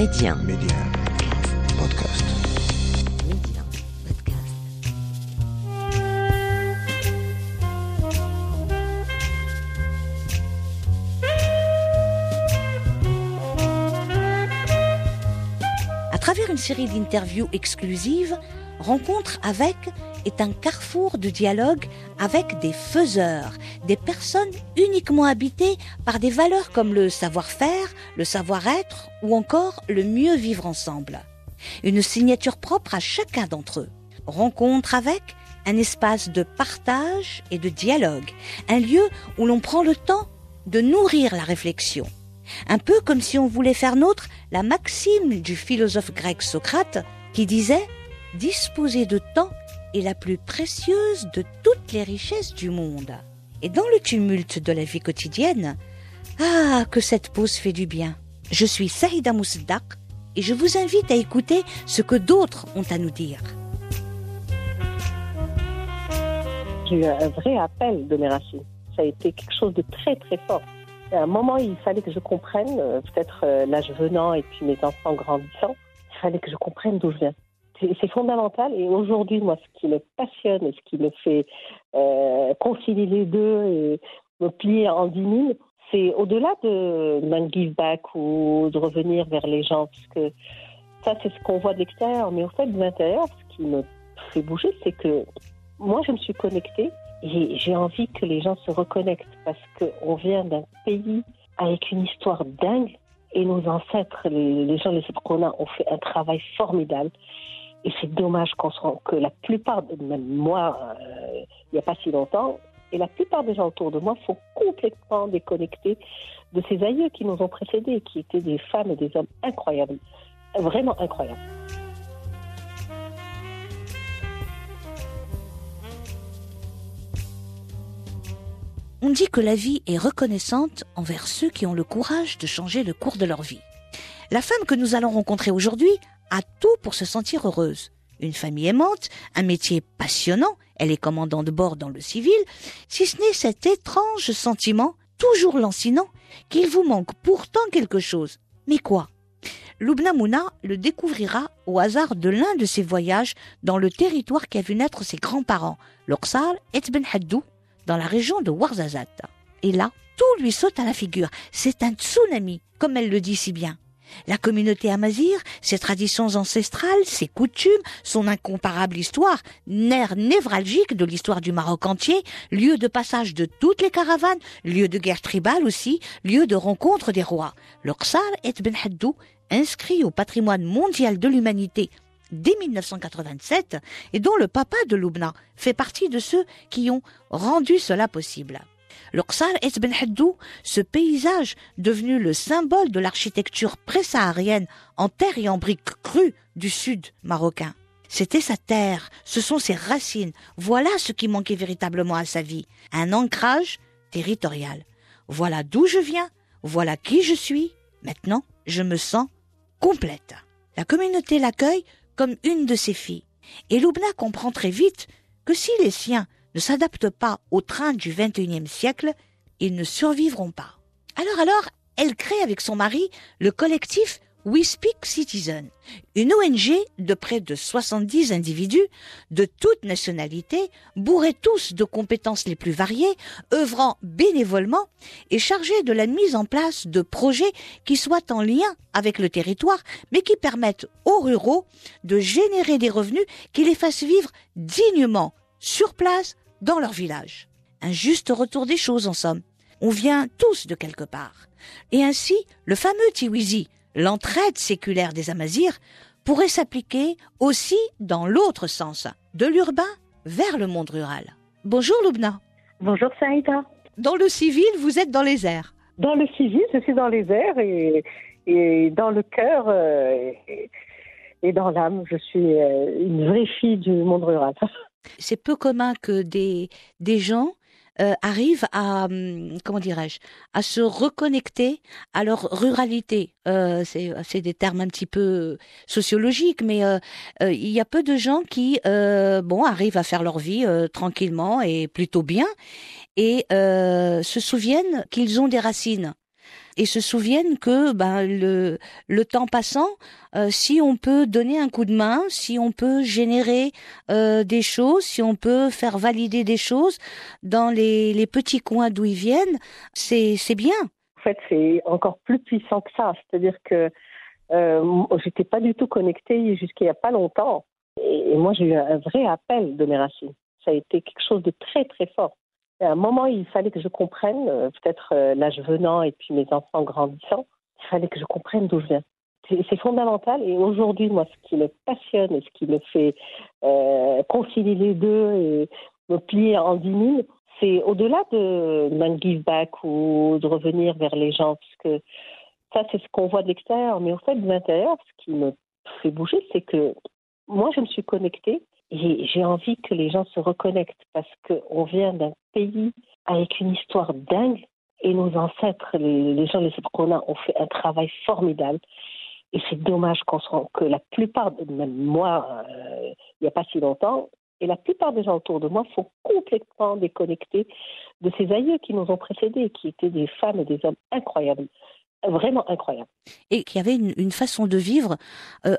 Média. Podcast. Média. Podcast. À travers une série d'interviews exclusives, Rencontre avec est un carrefour de dialogue avec des faiseurs, des personnes uniquement habitées par des valeurs comme le savoir-faire, le savoir-être ou encore le mieux vivre ensemble. Une signature propre à chacun d'entre eux. Rencontre avec, un espace de partage et de dialogue, un lieu où l'on prend le temps de nourrir la réflexion. Un peu comme si on voulait faire nôtre la maxime du philosophe grec Socrate qui disait « Disposer de temps est la plus précieuse de toutes les richesses du monde. » Et dans le tumulte de la vie quotidienne, ah, que cette pause fait du bien. Je suis Saïda Moussadak et je vous invite à écouter ce que d'autres ont à nous dire. J'ai eu un vrai appel de mes racines. Ça a été quelque chose de très très fort. À un moment, il fallait que je comprenne, peut-être l'âge venant et puis mes enfants grandissant, il fallait que je comprenne d'où je viens. C'est fondamental et aujourd'hui, moi, ce qui me passionne et ce qui me fait concilier les deux et me plier en 10 000, c'est au-delà de man give back ou de revenir vers les gens, parce que ça, c'est ce qu'on voit de l'extérieur. Mais au fait, de l'intérieur, ce qui me fait bouger, c'est que moi, je me suis connectée et j'ai envie que les gens se reconnectent parce qu'on vient d'un pays avec une histoire dingue et nos ancêtres, les gens, les autres qu'on a, ont fait un travail formidable. Et c'est dommage que la plupart, même moi, il n'y a pas si longtemps, et la plupart des gens autour de moi sont complètement déconnectés de ces aïeux qui nous ont précédés, qui étaient des femmes et des hommes incroyables, vraiment incroyables. On dit que la vie est reconnaissante envers ceux qui ont le courage de changer le cours de leur vie. La femme que nous allons rencontrer aujourd'hui a tout pour se sentir heureuse. Une famille aimante, un métier passionnant, elle est commandant de bord dans le civil, si ce n'est cet étrange sentiment, toujours lancinant, qu'il vous manque pourtant quelque chose. Mais quoi ? Loubna Mouna le découvrira au hasard de l'un de ses voyages dans le territoire qui a vu naître ses grands-parents, le Ksar Aït Ben Haddou, dans la région de Ouarzazate. Et là, tout lui saute à la figure. C'est un tsunami, comme elle le dit si bien. La communauté Amazigh, ses traditions ancestrales, ses coutumes, son incomparable histoire, nerf névralgique de l'histoire du Maroc entier, lieu de passage de toutes les caravanes, lieu de guerre tribale aussi, lieu de rencontre des rois. Le Ksar Aït Ben Haddou, inscrit au patrimoine mondial de l'humanité dès 1987 et dont le papa de Loubna fait partie de ceux qui ont rendu cela possible. Le Ksar Aït Ben Haddou, ce paysage devenu le symbole de l'architecture pré-saharienne en terre et en briques crues du sud marocain. C'était sa terre, ce sont ses racines, voilà ce qui manquait véritablement à sa vie, un ancrage territorial. Voilà d'où je viens, voilà qui je suis, maintenant je me sens complète. La communauté l'accueille comme une de ses filles, et Loubna comprend très vite que si les siens ne s'adaptent pas au train du XXIe siècle, ils ne survivront pas. Alors, elle crée avec son mari le collectif We Speak Citizen, une ONG de près de 70 individus, de toute nationalité, bourrés tous de compétences les plus variées, œuvrant bénévolement et chargés de la mise en place de projets qui soient en lien avec le territoire, mais qui permettent aux ruraux de générer des revenus qui les fassent vivre dignement, sur place, dans leur village. Un juste retour des choses, en somme. On vient tous de quelque part. Et ainsi, le fameux Tiwizi, l'entraide séculaire des Amazighs, pourrait s'appliquer aussi dans l'autre sens, de l'urbain vers le monde rural. Bonjour Loubna. Bonjour Saïda. Dans le civil, vous êtes dans les airs. Dans le civil, je suis dans les airs et dans le cœur et dans l'âme. Je suis une vraie fille du monde rural. C'est peu commun que des gens arrivent à, à se reconnecter à leur ruralité. C'est des termes un petit peu sociologiques, mais il y a peu de gens qui arrivent à faire leur vie tranquillement et plutôt bien, et se souviennent qu'ils ont des racines. et se souviennent que le temps passant, si on peut donner un coup de main, si on peut générer des choses, si on peut faire valider des choses dans les petits coins d'où ils viennent, c'est bien. En fait, c'est encore plus puissant que ça. C'est-à-dire que j'étais pas du tout connectée jusqu'il n'y a pas longtemps. Et moi, j'ai eu un vrai appel de mes racines. Ça a été quelque chose de très, très fort. À un moment, il fallait que je comprenne, peut-être l'âge venant et puis mes enfants grandissant, il fallait que je comprenne d'où je viens. C'est fondamental. Et aujourd'hui, moi, ce qui me passionne et ce qui me fait concilier les deux et me plier en 10 000, c'est au-delà d'un give back ou de revenir vers les gens, parce que ça, c'est ce qu'on voit de l'extérieur. Mais au fait, de l'intérieur, ce qui me fait bouger, c'est que moi, je me suis connectée. Et j'ai envie que les gens se reconnectent parce qu'on vient d'un pays avec une histoire dingue et nos ancêtres, les ancêtres qu'on a, ont fait un travail formidable. Et c'est dommage que la plupart, même moi, il n'y a pas si longtemps, et la plupart des gens autour de moi sont complètement déconnectés de ces aïeux qui nous ont précédés, qui étaient des femmes et des hommes incroyables. Vraiment incroyable. Et qu'il y avait une façon de vivre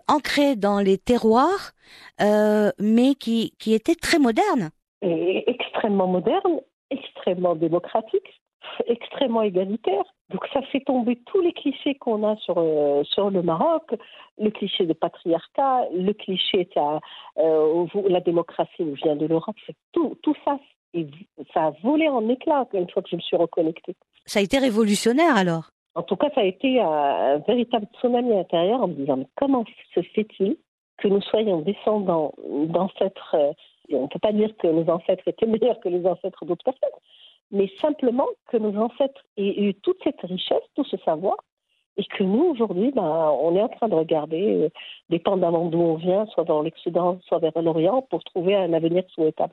ancrée dans les terroirs, mais qui était très moderne. Et extrêmement moderne, extrêmement démocratique, extrêmement égalitaire. Donc ça fait tomber tous les clichés qu'on a sur le Maroc, le cliché de patriarcat, le cliché de la démocratie nous vient de l'Europe, tout ça. Et ça a volé en éclats une fois que je me suis reconnectée. Ça a été révolutionnaire alors? En tout cas, ça a été un véritable tsunami intérieur en me disant, mais comment se fait-il que nous soyons descendants d'ancêtres, on ne peut pas dire que nos ancêtres étaient meilleurs que les ancêtres d'autres personnes, mais simplement que nos ancêtres aient eu toute cette richesse, tout ce savoir, et que nous, aujourd'hui, on est en train de regarder, dépendamment d'où on vient, soit dans l'Occident, soit vers l'Orient, pour trouver un avenir souhaitable.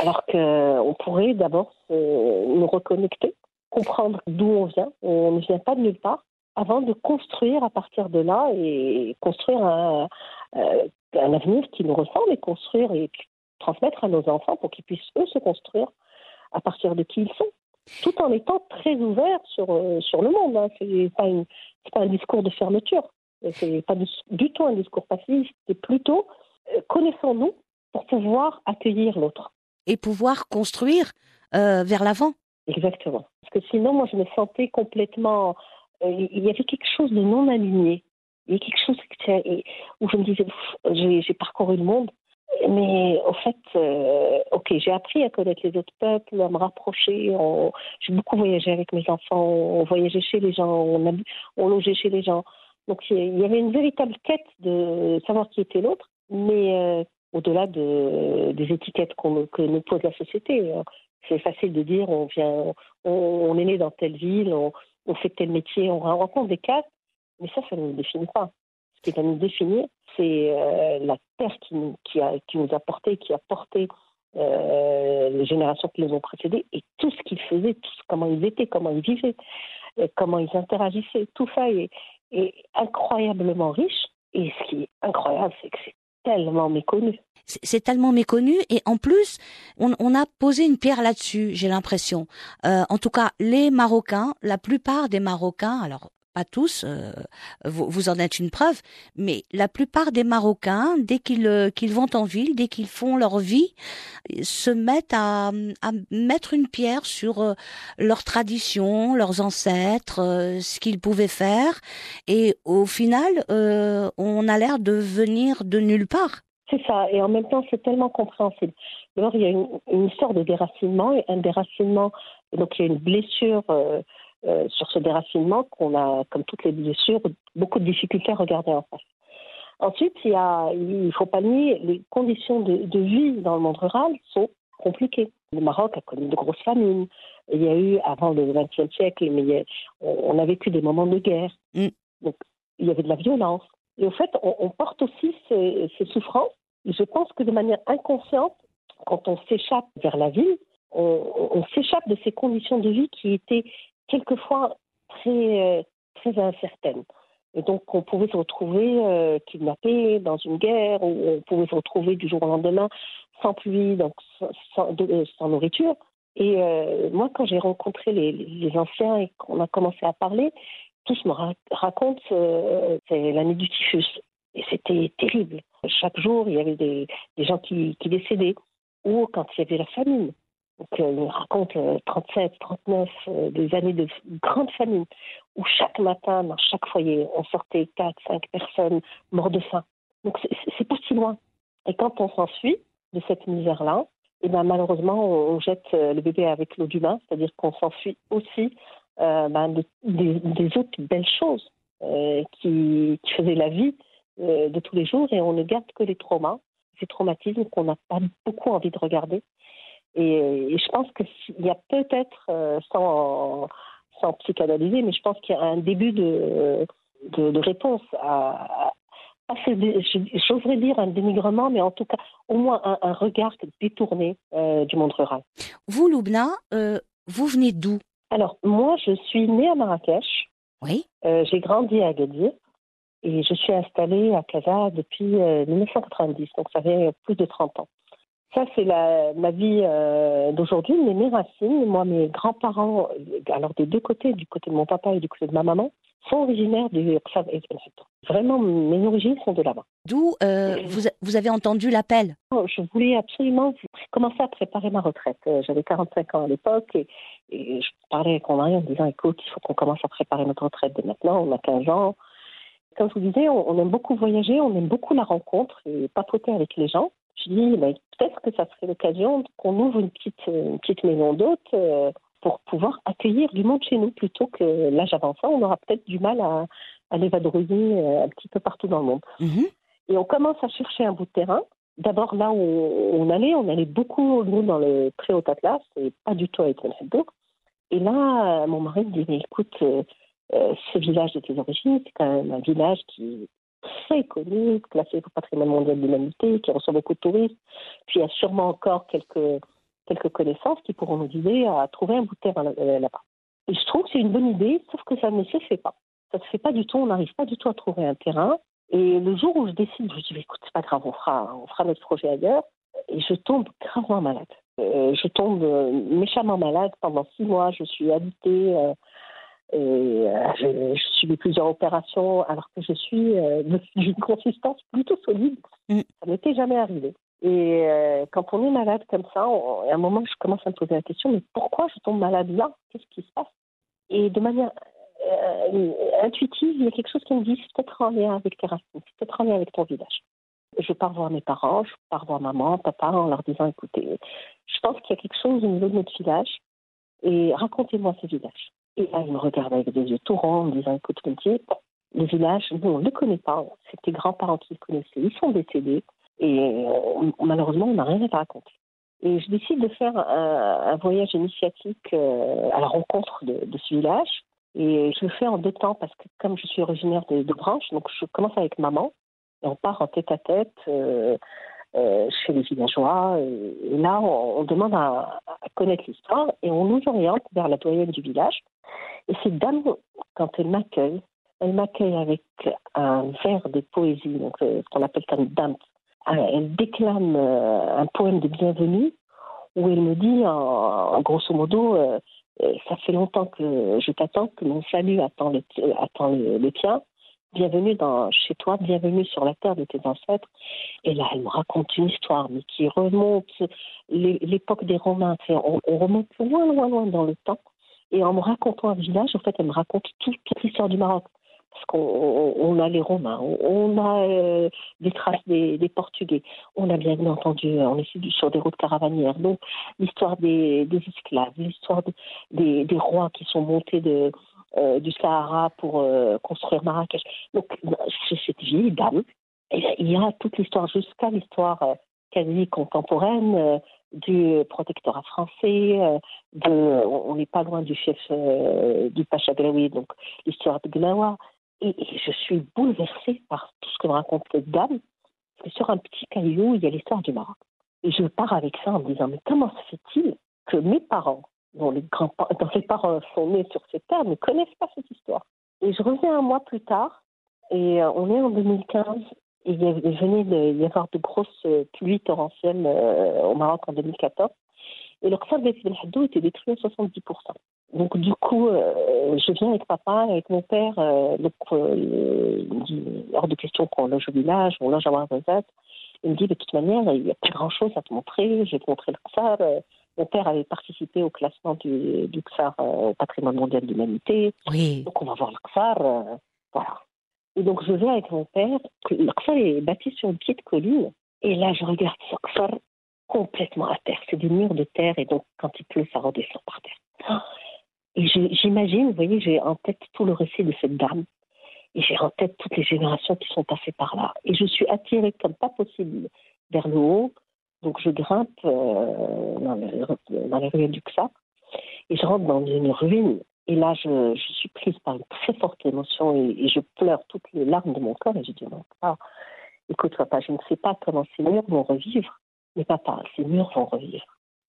Alors qu'on pourrait d'abord nous reconnecter, comprendre d'où on vient, on ne vient pas de nulle part, avant de construire à partir de là et construire un avenir qui nous ressemble et construire et transmettre à nos enfants pour qu'ils puissent, eux, se construire à partir de qui ils sont, tout en étant très ouverts sur le monde. Hein. C'est pas un discours de fermeture, c'est pas du tout un discours passif, c'est plutôt connaissons-nous pour pouvoir accueillir l'autre. Et pouvoir construire vers l'avant. Exactement. Parce que sinon, moi, je me sentais complètement... il y avait quelque chose de non aligné. Il y a quelque chose où je me disais, j'ai parcouru le monde, mais au fait, j'ai appris à connaître les autres peuples, à me rapprocher. J'ai beaucoup voyagé avec mes enfants, on voyageait chez les gens, on logeait chez les gens. Donc, il y avait une véritable quête de savoir qui était l'autre, mais au-delà des étiquettes que nous pose la société. C'est facile de dire, on est né dans telle ville, on fait tel métier, on rencontre des cadres, mais ça ne nous définit pas. Ce qui va nous définir, c'est la terre qui nous a portés, qui a porté les générations qui nous ont précédés, et tout ce qu'ils faisaient, comment ils étaient, comment ils vivaient, comment ils interagissaient. Tout ça est incroyablement riche, et ce qui est incroyable, c'est que c'est tellement méconnu. C'est tellement méconnu et en plus, on a posé une pierre là-dessus, j'ai l'impression. En tout cas, les Marocains, la plupart des Marocains, alors pas tous, vous en êtes une preuve, mais la plupart des Marocains, dès qu'ils vont en ville, dès qu'ils font leur vie, se mettent à mettre une pierre sur leurs traditions, leurs ancêtres, ce qu'ils pouvaient faire. Et au final, on a l'air de venir de nulle part. C'est ça, et en même temps, c'est tellement compréhensible. Alors, il y a une histoire de déracinement, et un déracinement, donc il y a une blessure sur ce déracinement qu'on a, comme toutes les blessures, beaucoup de difficultés à regarder en face. Ensuite, il faut pas nier, les conditions de vie dans le monde rural sont compliquées. Le Maroc a connu de grosses famines. Il y a eu, avant le XXe siècle, mais on a vécu des moments de guerre. Donc, il y avait de la violence. Et au fait, on porte aussi ces souffrances. Je pense que de manière inconsciente, quand on s'échappe vers la ville, on s'échappe de ces conditions de vie qui étaient quelquefois très, très incertaines. Et donc, on pouvait se retrouver kidnappé dans une guerre, ou on pouvait se retrouver du jour au lendemain sans pluie, donc sans nourriture. Et moi, quand j'ai rencontré les anciens et qu'on a commencé à parler, tous me racontent c'est l'année du typhus. Et c'était terrible. Chaque jour, il y avait des gens qui décédaient. Ou quand il y avait la famine. Donc, ils me racontent 37, 39, des années de grande famine. Où chaque matin, dans chaque foyer, on sortait 4, 5 personnes mortes de faim. Donc, c'est pas si loin. Et quand on s'enfuit de cette misère-là, et ben malheureusement, on jette le bébé avec l'eau du bain, c'est-à-dire qu'on s'enfuit aussi des autres belles choses qui faisaient la vie de tous les jours, et on ne garde que les traumas, ces traumatismes qu'on n'a pas beaucoup envie de regarder. Et je pense qu'il y a peut-être, sans psychanalyser, mais je pense qu'il y a un début de réponse à j'oserais dire un dénigrement, mais en tout cas, au moins un regard détourné du monde rural. Vous, Loubna, vous venez d'où ? Alors, moi, je suis née à Marrakech. Oui. J'ai grandi à Agadir et je suis installée à Casa depuis 1990, donc ça fait plus de 30 ans. Ça, c'est ma vie d'aujourd'hui, mais mes racines, moi, mes grands-parents, alors des deux côtés, du côté de mon papa et du côté de ma maman, sont originaires du Ksar Aït Ben Haddou. Vraiment, mes origines sont de là-bas. D'où vous avez entendu l'appel ? Je voulais absolument commencer à préparer ma retraite. J'avais 45 ans à l'époque et je parlais avec mon mari en disant « Écoute, il faut qu'on commence à préparer notre retraite dès maintenant, on a 15 ans. » Comme je vous disais, on aime beaucoup voyager, on aime beaucoup la rencontre et papoter avec les gens. Je dis bah, peut-être que ça serait l'occasion qu'on ouvre une petite maison d'hôtes pour pouvoir accueillir du monde chez nous plutôt que l'âge avançant. On aura peut-être du mal à l'évadrouiller un petit peu partout dans le monde. Mm-hmm. Et on commence à chercher un bout de terrain. D'abord, là où on allait beaucoup nous, dans le très haut Atlas et pas du tout à Aït Ben Haddou. Et là, mon mari me dit mais écoute, ce village de tes origines, c'est quand même un village qui très connu, classé au patrimoine mondial de l'humanité, qui reçoit beaucoup de touristes. Puis il y a sûrement encore quelques connaissances qui pourront nous aider à trouver un bout de terrain là-bas. Et je trouve que c'est une bonne idée, sauf que ça ne se fait pas. Ça ne se fait pas du tout, on n'arrive pas du tout à trouver un terrain. Et le jour où je décide, je dis écoute, c'est pas grave, on fera notre projet ailleurs. Et je tombe gravement malade. Je tombe méchamment malade pendant 6 mois, je suis habitée. Et je subis plusieurs opérations alors que je suis d'une consistance plutôt solide. Ça m'était jamais arrivé. Et quand on est malade comme ça, à un moment, je commence à me poser la question, mais pourquoi je tombe malade là ? Qu'est-ce qui se passe ? Et de manière intuitive, il y a quelque chose qui me dit, c'est peut-être en lien avec tes racines, c'est peut-être en lien avec ton village. Je pars voir mes parents, je pars voir maman, papa, en leur disant, écoutez, je pense qu'il y a quelque chose au niveau de notre village, et racontez-moi ce village. Et là, ils me regardent avec des yeux tout ronds en me disant, écoute, le village, nous, on ne le connaît pas. C'est tes grands-parents qui le connaissaient. Ils sont décédés. Et malheureusement, on n'a rien à raconter. Et je décide de faire un voyage initiatique à la rencontre de ce village. Et je le fais en 2 temps parce que comme je suis originaire de Branche, donc je commence avec maman. Et on part en tête-à-tête chez les villageois. Et là, on demande à connaître l'histoire. Et on nous oriente vers la doyenne du village. Et cette dame, quand elle m'accueille avec un vers de poésie, donc ce qu'on appelle comme dame. Elle déclame un poème de bienvenue où elle me dit, en grosso modo, ça fait longtemps que je t'attends, que mon salut attend le tien. Bienvenue chez toi, bienvenue sur la terre de tes ancêtres. Et là, elle me raconte une histoire mais qui remonte l'époque des Romains. On remonte loin, loin, loin dans le temps. Et en me racontant un village, en fait, elle me raconte toute l'histoire du Maroc. Parce qu'on a les Romains, on a des traces des Portugais, on a bien entendu, on est sur des routes caravanières. Donc, l'histoire des esclaves, l'histoire des rois qui sont montés du Sahara pour construire Marrakech. Donc, chez cette vieille dame, il y a toute l'histoire, jusqu'à l'histoire quasi contemporaine, du protectorat français, on n'est pas loin du chef du Pacha Glaoui, donc l'histoire de Glaoui. Et je suis bouleversée par tout ce que me raconte cette dame. Parce que sur un petit caillou, il y a l'histoire du Maroc. Et je pars avec ça en me disant, mais comment se fait-il que mes parents, dont les parents sont nés sur cette terre, ne connaissent pas cette histoire ? Et je reviens un mois plus tard, et on est en 2015, et il venait d'y avoir de grosses pluies torrentielles au Maroc en 2014. Et le Ksar Aït Ben Haddou était détruit à 70%. Donc du coup, je viens avec papa, avec mon père, hors de question qu'on loge au village, on loge à Ouarzazate. Il me dit, de toute manière, il n'y a pas grand-chose à te montrer, je vais te montrer le Ksar. Mon père avait participé au classement du Ksar au patrimoine mondial de l'humanité. Oui. Donc on va voir le Ksar, voilà. Et donc je vais avec mon père, le Ksar est bâti sur une petite colline, et là je regarde ce Ksar complètement à terre, c'est des murs de terre, et donc quand il pleut, ça redescend par terre. Et j'imagine, vous voyez, j'ai en tête tout le récit de cette dame, et j'ai en tête toutes les générations qui sont passées par là. Et je suis attirée comme pas possible vers le haut, donc je grimpe dans les ruines du Ksar, et je rentre dans une ruine, et là je suis prise par une très forte émotion, et je pleure toutes les larmes de mon corps, et je dis, non, ah, écoute papa, je ne sais pas comment ces murs vont revivre, mais papa, ces murs vont revivre.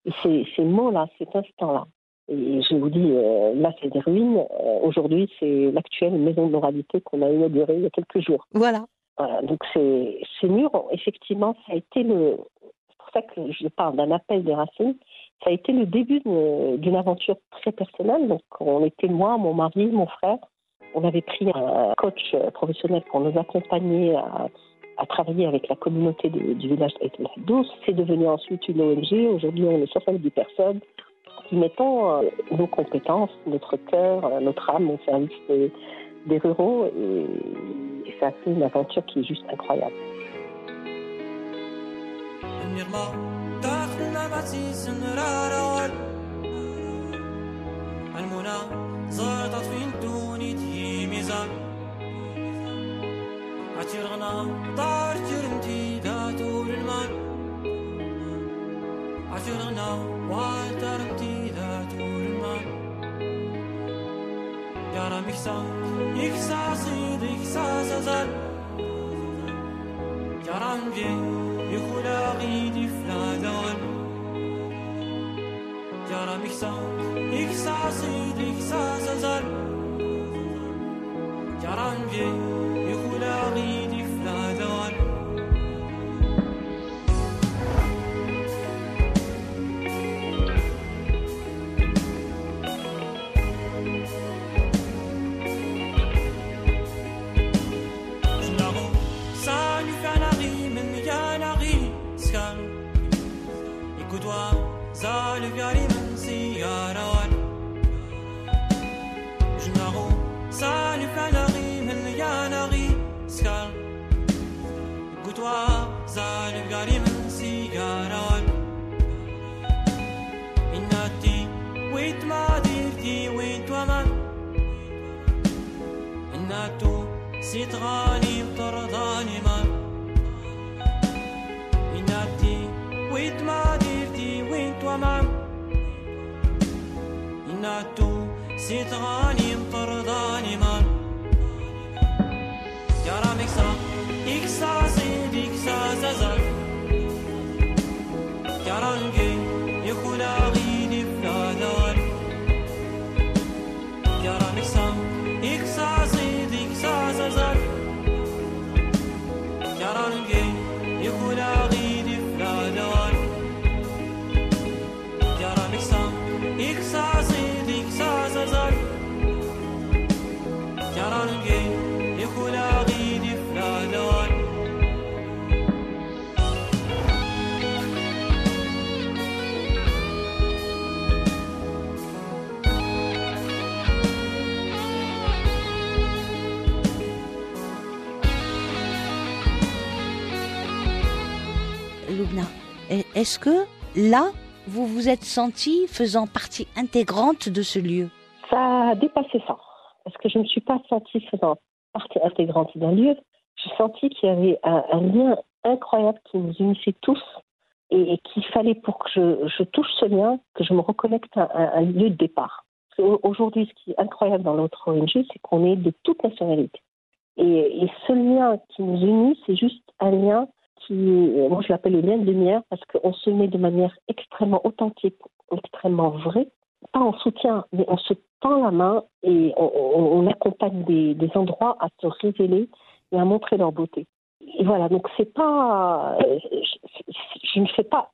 Et ces mots-là, cet instant-là, et je vous dis, là, c'est des ruines. Aujourd'hui, c'est l'actuelle maison de l'oralité qu'on a inaugurée il y a quelques jours. Voilà, donc ces murs, effectivement, ça a été c'est pour ça que je parle d'un appel des racines. Ça a été le début d'une aventure très personnelle. Donc, on était moi, mon mari, mon frère. On avait pris un coach professionnel pour nous accompagner à travailler avec la communauté du village d'Aït Wawzguit. C'est devenu ensuite une ONG. Aujourd'hui, on est 70 personnes qui mettons nos compétences, notre cœur, notre âme au service des ruraux. Et ça fait une aventure qui est juste incroyable. عشرنا وترتي ذات الماء يا رب يكسى صيد يكسى زلزال يا رب يخلق يدي فلا زوال يا رب يكسى صيد يكسى زلزال يا رب يخلق يدي فلا زوال ستغاني وترضاني من إناتي ويت ما ديرتي ويت ومام إناتو ستغاني وترضاني من يا رام إكسا إكسا سيد إكسا زازل يا رانجي يخلا غيني فلا دول يا رام إكسا إكسا سيد زازل جرى الجي يقول أغيدي فلا دوال جرى مكسا إكسا صيد إكسا زازل جرى الجي يقول أغيدي فلا دوال Loubna, est-ce que là, vous vous êtes sentie faisant partie intégrante de ce lieu ? Ça a dépassé ça, parce que je ne me suis pas sentie faisant partie intégrante d'un lieu. J'ai senti qu'il y avait un lien incroyable qui nous unissait tous et qu'il fallait, pour que je touche ce lien, que je me reconnecte à un lieu de départ. Aujourd'hui, ce qui est incroyable dans notre ONG, c'est qu'on est de toute nationalité. Et ce lien qui nous unit, c'est juste un lien qui, moi je l'appelle le lien de lumière, parce qu'on se met de manière extrêmement authentique, extrêmement vraie, pas en soutien, mais on se tend la main et on accompagne des endroits à se révéler et à montrer leur beauté. Et voilà, donc c'est pas, je ne fais pas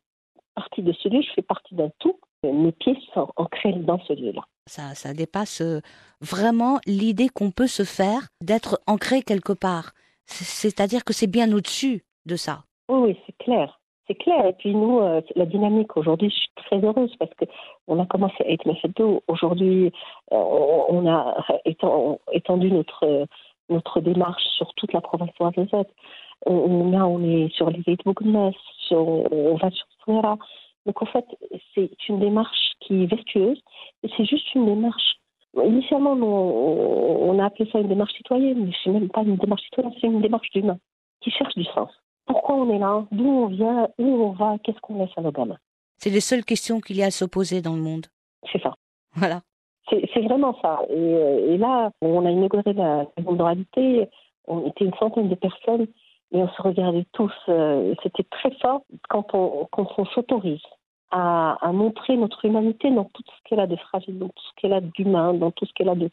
partie de ce lieu, je fais partie d'un tout. Mes pieds sont ancrés dans ce lieu-là. Ça dépasse vraiment l'idée qu'on peut se faire d'être ancré quelque part. C'est-à-dire que c'est bien au-dessus de ça. Oui, c'est clair. C'est clair. Et puis nous, la dynamique, aujourd'hui, je suis très heureuse parce qu'on a commencé à Ait Ben Haddou. Aujourd'hui, on a étendu notre démarche sur toute la province de Ouarzazate. On est sur les Ait Bougnes, on va sur Souira. Donc en fait, c'est une démarche qui est vertueuse. C'est juste une démarche. Initialement, on a appelé ça une démarche citoyenne, mais c'est même pas une démarche citoyenne, c'est une démarche d'humain qui cherche du sens. Pourquoi on est là? D'où on vient? Où on va? Qu'est-ce qu'on laisse à nos gamins? C'est les seules questions qu'il y a à se poser dans le monde. C'est ça. Voilà. C'est vraiment ça. Et là, on a inauguré la maison d'oralité. On était une centaine de personnes et on se regardait tous. C'était très fort quand on s'autorise à montrer notre humanité dans tout ce qu'elle a de fragile, dans tout ce qu'elle a d'humain, dans tout ce qu'elle a de...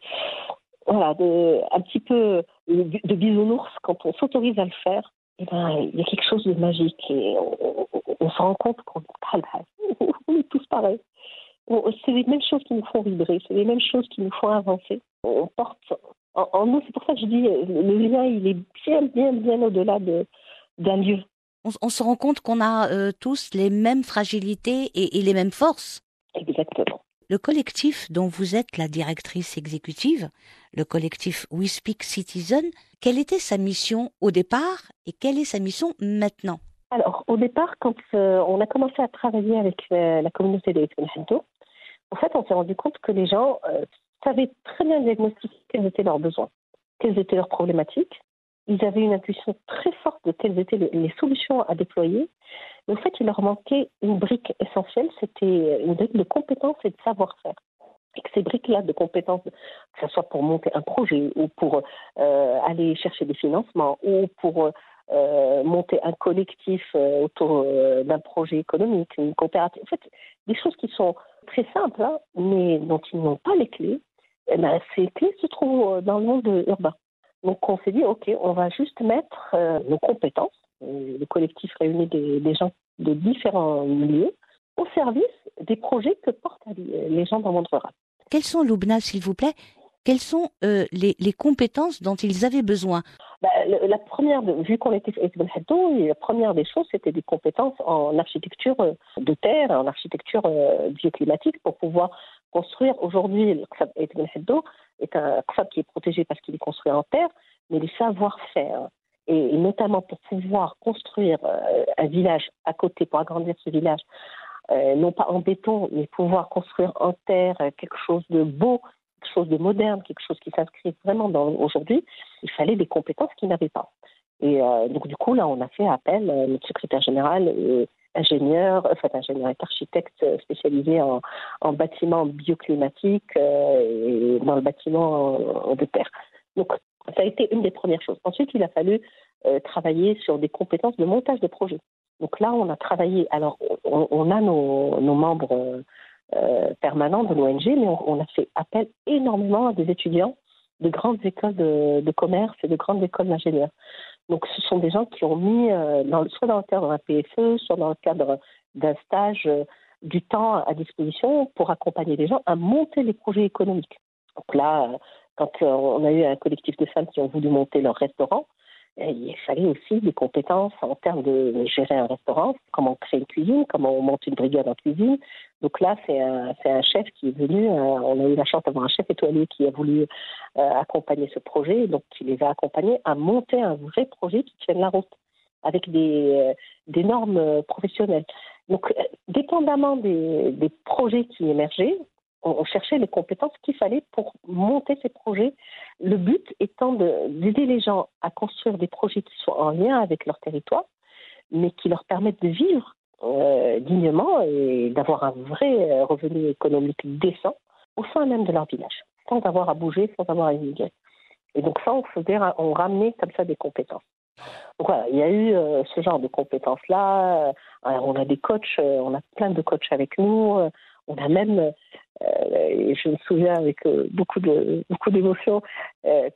Voilà, un petit peu de bisounours. Quand on s'autorise à le faire, eh ben, il y a quelque chose de magique et on se rend compte qu'on est tous pareils. C'est les mêmes choses qui nous font vibrer, c'est les mêmes choses qui nous font avancer. On porte en nous, c'est pour ça que je dis, le lien, il est bien, bien, bien au-delà d'un lieu. On se rend compte qu'on a tous les mêmes fragilités et les mêmes forces. Exactement. Le collectif dont vous êtes la directrice exécutive, le collectif We Speak Citizen, quelle était sa mission au départ et quelle est sa mission maintenant? Alors, au départ, quand on a commencé à travailler avec la communauté de Ait Ben Haddou, en fait, on s'est rendu compte que les gens savaient très bien diagnostiquer quels étaient leurs besoins, quelles étaient leurs problématiques. Ils avaient une intuition très forte de quelles étaient les solutions à déployer. Mais en fait, il leur manquait une brique essentielle, c'était une brique de compétences et de savoir-faire. Et que ces briques-là de compétences, que ce soit pour monter un projet ou pour aller chercher des financements ou pour... monter un collectif autour d'un projet économique, une coopérative. En fait, des choses qui sont très simples, hein, mais dont ils n'ont pas les clés. Eh ben, ces clés se trouvent dans le monde urbain. Donc, on s'est dit, OK, on va juste mettre nos compétences, le collectif réunit des gens de différents milieux, au service des projets que portent les gens dans le monde rural. Quels sont, Loubna, s'il vous plaît, quelles sont les compétences dont ils avaient besoin? La première, vu qu'on était Ait Ben Haddou, la première des choses, c'était des compétences en architecture de terre, en architecture bioclimatique pour pouvoir construire. Aujourd'hui, le Ksar Aït Ben Haddou est un Ksar qui est protégé parce qu'il est construit en terre, mais les savoir-faire, et notamment pour pouvoir construire un village à côté, pour agrandir ce village, non pas en béton, mais pouvoir construire en terre quelque chose de beau, quelque chose de moderne, quelque chose qui s'inscrit vraiment dans aujourd'hui, il fallait des compétences qu'ils n'avaient pas. Et donc du coup, là, on a fait appel, notre secrétaire général est ingénieur et architecte spécialisé en bâtiment bioclimatique et dans le bâtiment de terre. Donc ça a été une des premières choses. Ensuite, il a fallu travailler sur des compétences de montage de projets. Donc là, on a travaillé, alors on a nos membres permanent de l'ONG, mais on a fait appel énormément à des étudiants de grandes écoles de commerce et de grandes écoles d'ingénieurs. Donc ce sont des gens qui ont mis, soit dans le cadre d'un PFE, soit dans le cadre d'un stage, du temps à disposition pour accompagner les gens à monter les projets économiques. Donc là, quand on a eu un collectif de femmes qui ont voulu monter leur restaurant, il fallait aussi des compétences en termes de gérer un restaurant, comment on crée une cuisine, comment on monte une brigade en cuisine. Donc là, c'est un chef qui est venu, on a eu la chance d'avoir un chef étoilé qui a voulu accompagner ce projet, donc qui les a accompagnés à monter un vrai projet qui tienne la route, avec des normes professionnelles. Donc, dépendamment des projets qui émergeaient, on cherchait les compétences qu'il fallait pour monter ces projets. Le but étant d'aider les gens à construire des projets qui soient en lien avec leur territoire, mais qui leur permettent de vivre dignement et d'avoir un vrai revenu économique décent au sein même de leur village, sans avoir à bouger, sans avoir à immigrer. Et donc ça, on ramenait comme ça des compétences. Donc voilà, il y a eu ce genre de compétences-là. Alors, on a des coachs, on a plein de coachs avec nous. On a même, je me souviens avec beaucoup d'émotion,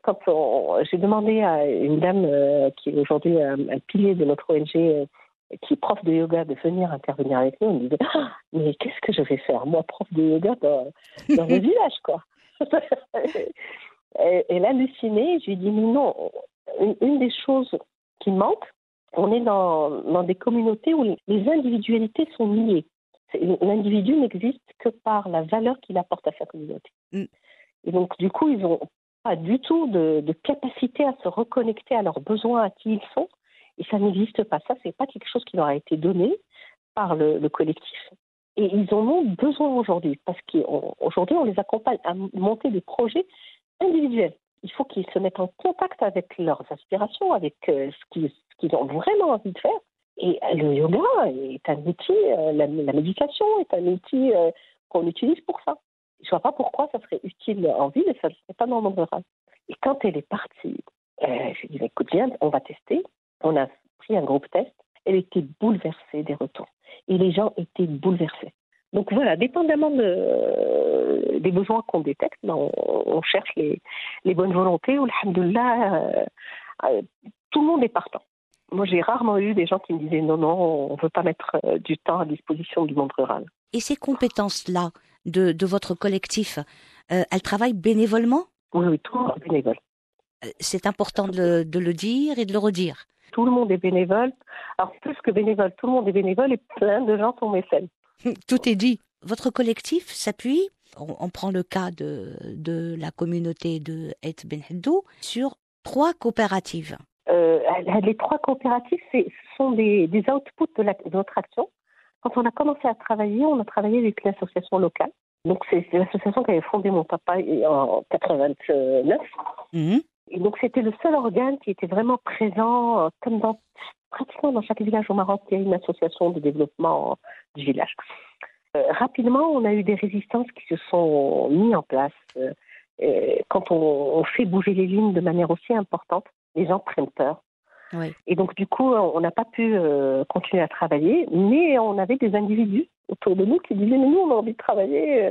quand j'ai demandé à une dame qui est aujourd'hui un pilier de notre ONG, qui, prof de yoga, de venir intervenir avec nous. On me disait, ah, mais qu'est-ce que je vais faire, moi, prof de yoga, dans le village, quoi. Et l'halluciné, je lui dis, mais non, une des choses qui manque, on est dans des communautés où les individualités sont niées. L'individu n'existe que par la valeur qu'il apporte à sa communauté. Mm. Et donc, du coup, ils n'ont pas du tout de capacité à se reconnecter à leurs besoins, à qui ils sont. Et ça n'existe pas. Ça, ce n'est pas quelque chose qui leur a été donné par le collectif. Et ils en ont besoin aujourd'hui, parce qu'aujourd'hui, on les accompagne à monter des projets individuels. Il faut qu'ils se mettent en contact avec leurs aspirations, avec ce qu'ils ont vraiment envie de faire. Et le yoga est un outil, la méditation est un outil qu'on utilise pour ça. Je ne vois pas pourquoi ça serait utile en ville et ça ne serait pas dans le monde rural. Et quand elle est partie, je lui ai dit, écoute, viens, on va tester. On a pris un groupe test. Elle était bouleversée des retours. Et les gens étaient bouleversés. Donc voilà, dépendamment des besoins qu'on détecte, on cherche les bonnes volontés. Alhamdoulilah, tout le monde est partant. Moi, j'ai rarement eu des gens qui me disaient « Non, on ne veut pas mettre du temps à disposition du monde rural ». Et ces compétences-là de votre collectif, elles travaillent bénévolement ? Oui, tout le monde est bénévole. C'est important de le dire et de le redire. Tout le monde est bénévole. Alors, plus que bénévole, tout le monde est bénévole et plein de gens sont mécènes. Tout est dit. Votre collectif s'appuie, on prend le cas de la communauté de Ait Ben Haddou, sur 3 coopératives. Les 3 coopératives, ce sont des outputs de notre action. Quand on a commencé à travailler, on a travaillé avec une association locale. Donc, c'est l'association qu'avait fondée mon papa en 1989. Mmh. Et donc, c'était le seul organe qui était vraiment présent, comme pratiquement dans chaque village au Maroc, il y a une association de développement du village. Rapidement, on a eu des résistances qui se sont mises en place. Quand on fait bouger les lignes de manière aussi importante, les gens prennent peur. Oui. Et donc, du coup, on n'a pas pu continuer à travailler, mais on avait des individus autour de nous qui disaient « Mais nous, on a envie de travailler,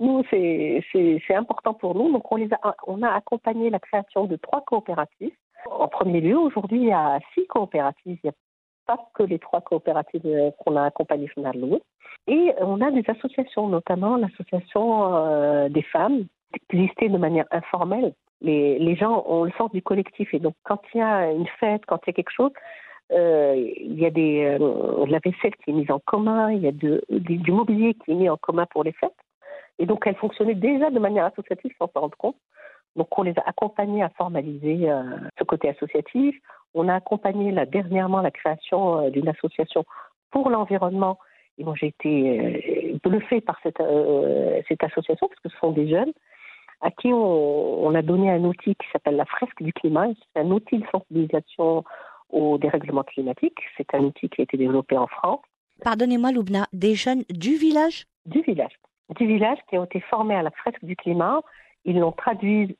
nous, c'est important pour nous ». Donc, on a accompagné la création de 3 coopératives. En premier lieu, aujourd'hui, il y a 6 coopératives. Il n'y a pas que les 3 coopératives qu'on a accompagnées finalement. Et on a des associations, notamment l'association des femmes, listées de manière informelle. Les gens ont le sens du collectif et donc quand il y a une fête, quand il y a quelque chose, il y a la vaisselle qui est mise en commun, il y a du mobilier qui est mis en commun pour les fêtes. Et donc elles fonctionnaient déjà de manière associative sans s'en rendre compte. Donc on les a accompagnées à formaliser ce côté associatif. On a accompagné dernièrement la création d'une association pour l'environnement. Et moi j'ai été bluffée par cette association parce que ce sont des jeunes à qui on a donné un outil qui s'appelle la fresque du climat. C'est un outil de sensibilisation au dérèglement climatique. C'est un outil qui a été développé en France. Pardonnez-moi, Loubna, des jeunes du village ? Du village qui ont été formés à la fresque du climat. Ils l'ont traduite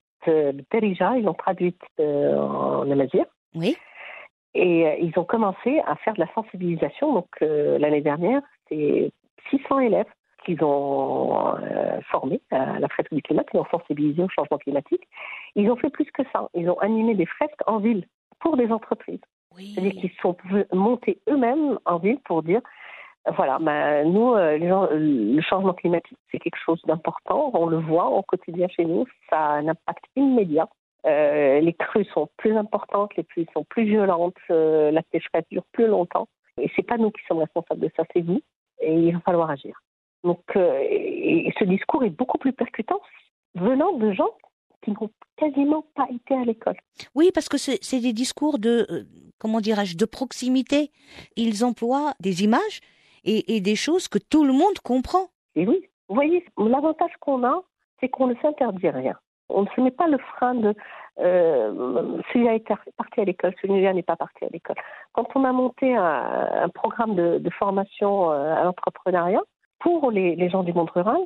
en Amazigh. Oui. Et ils ont commencé à faire de la sensibilisation. Donc l'année dernière, c'est 600 élèves qu'ils ont formés à la fresque du climat, qui ont sensibilisé au changement climatique. Ils ont fait plus que ça. Ils ont animé des fresques en ville pour des entreprises. Oui. C'est-à-dire qu'ils sont montés eux-mêmes en ville pour dire voilà, nous, les gens, le changement climatique, c'est quelque chose d'important. On le voit au quotidien chez nous. Ça a un impact immédiat. Les crues sont plus importantes, les pluies sont plus violentes, la sécheresse dure plus longtemps. Et c'est pas nous qui sommes responsables de ça, c'est vous. Et il va falloir agir. Donc, ce discours est beaucoup plus percutant venant de gens qui n'ont quasiment pas été à l'école. Oui, parce que c'est des discours de proximité. Ils emploient des images et des choses que tout le monde comprend. Et oui, vous voyez, l'avantage qu'on a, c'est qu'on ne s'interdit rien. On ne se met pas le frein de celui-là est parti à l'école, celui-là n'est pas parti à l'école. Quand on a monté un programme de formation à l'entrepreneuriat, pour les gens du monde rural,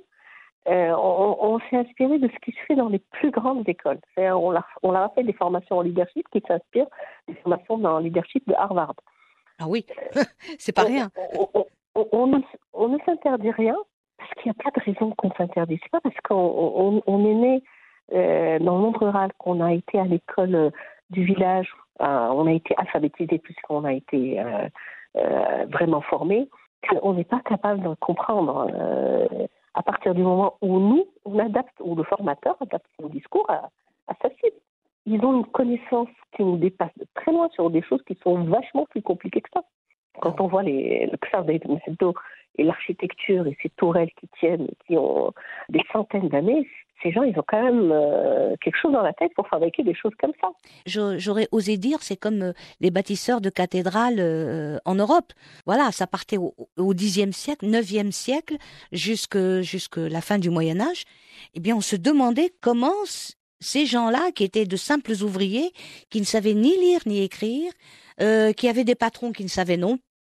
on s'est inspiré de ce qui se fait dans les plus grandes écoles. C'est-à-dire on leur a fait des formations en leadership qui s'inspirent des formations dans le leadership de Harvard. Ah oui, c'est pas rien. On ne s'interdit rien parce qu'il n'y a pas de raison qu'on s'interdise. C'est pas parce qu'on est né dans le monde rural qu'on a été à l'école du village, on a été alphabétisé puisqu'on a été vraiment formés, qu'on n'est pas capable de comprendre. À partir du moment où nous, on adapte, où le formateur adapte son discours à sa cible. Ils ont une connaissance qui nous dépasse de très loin sur des choses qui sont vachement plus compliquées que ça. Quand on voit le Ksar Aït Ben Haddou et l'architecture et ces tourelles qui tiennent et qui ont des centaines d'années, ces gens, ils ont quand même quelque chose dans la tête pour fabriquer des choses comme ça. J'aurais osé dire, c'est comme les bâtisseurs de cathédrales en Europe. Voilà, ça partait au Xe siècle, IXe siècle, jusque la fin du Moyen-Âge. Eh bien, on se demandait comment ces gens-là, qui étaient de simples ouvriers, qui ne savaient ni lire ni écrire, qui avaient des patrons qui ne savaient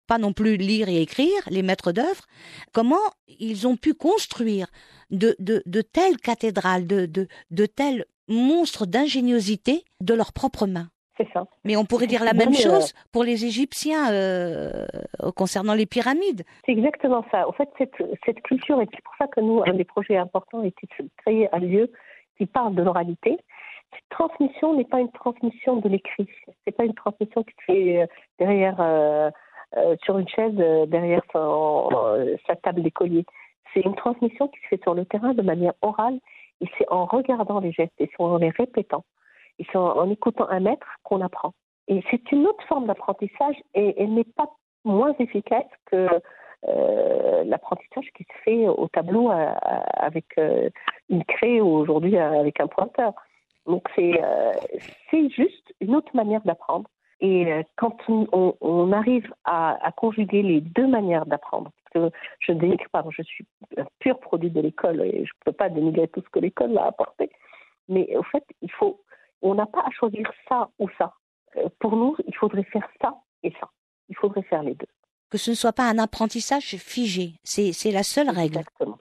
pas non plus lire et écrire, les maîtres d'œuvre, comment ils ont pu construire de telles cathédrales, de tels monstres d'ingéniosité de leurs propres mains. C'est ça. Mais on pourrait dire la même chose pour les Égyptiens concernant les pyramides. C'est exactement ça. En fait, cette culture, et c'est pour ça que nous, un des projets importants était de créer un lieu qui parle de l'oralité. Cette transmission n'est pas une transmission de l'écrit. C'est pas une transmission qui se fait derrière, sur une chaise, derrière sa table d'écolier. C'est une transmission qui se fait sur le terrain de manière orale, et c'est en regardant les gestes, et c'est en les répétant, et c'est en écoutant un maître qu'on apprend. Et c'est une autre forme d'apprentissage, et elle n'est pas moins efficace que l'apprentissage qui se fait au tableau avec une craie, ou aujourd'hui avec un pointeur. Donc c'est juste une autre manière d'apprendre. Et quand on arrive à conjuguer les deux manières d'apprendre, parce que je ne dénigre pas, je suis un pur produit de l'école et je ne peux pas dénigrer tout ce que l'école m'a apporté. Mais au fait, on n'a pas à choisir ça ou ça. Pour nous, il faudrait faire ça et ça. Il faudrait faire les deux. Que ce ne soit pas un apprentissage figé, c'est la seule règle. Exactement.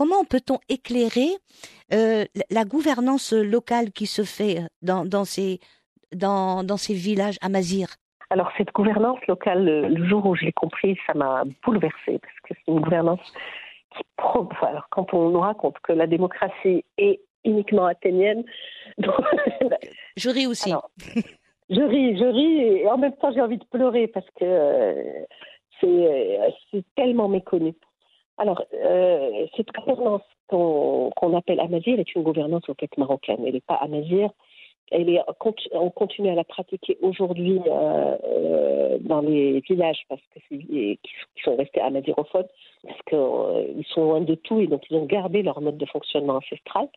Comment peut-on éclairer la gouvernance locale qui se fait dans ces villages amazigh? Alors cette gouvernance locale, le jour où je l'ai compris, ça m'a bouleversée, parce que c'est une gouvernance qui alors quand on nous raconte que la démocratie est uniquement athénienne, donc... je ris aussi. Alors, je ris et en même temps j'ai envie de pleurer parce que c'est tellement méconnu. Alors, cette gouvernance qu'on appelle amazigh est une gouvernance en fait marocaine. Elle n'est pas amazigh. On continue à la pratiquer aujourd'hui dans les villages parce que qui sont restés amazighophones, parce qu'ils sont loin de tout et donc ils ont gardé leur mode de fonctionnement ancestral.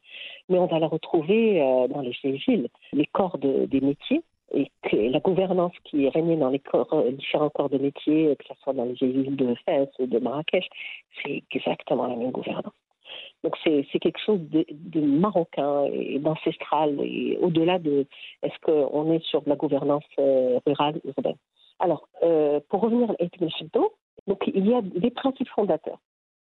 Mais on va la retrouver dans les villes, les corps des métiers. Et que la gouvernance qui régnait dans différents corps de métier, que ce soit dans les villes de Fès ou de Marrakech, c'est exactement la même gouvernance. Donc c'est quelque chose de marocain et d'ancestral, et au-delà de est-ce qu'on est sur de la gouvernance rurale ou urbaine. Alors, pour revenir à Ait Ben Haddou, donc il y a des principes fondateurs.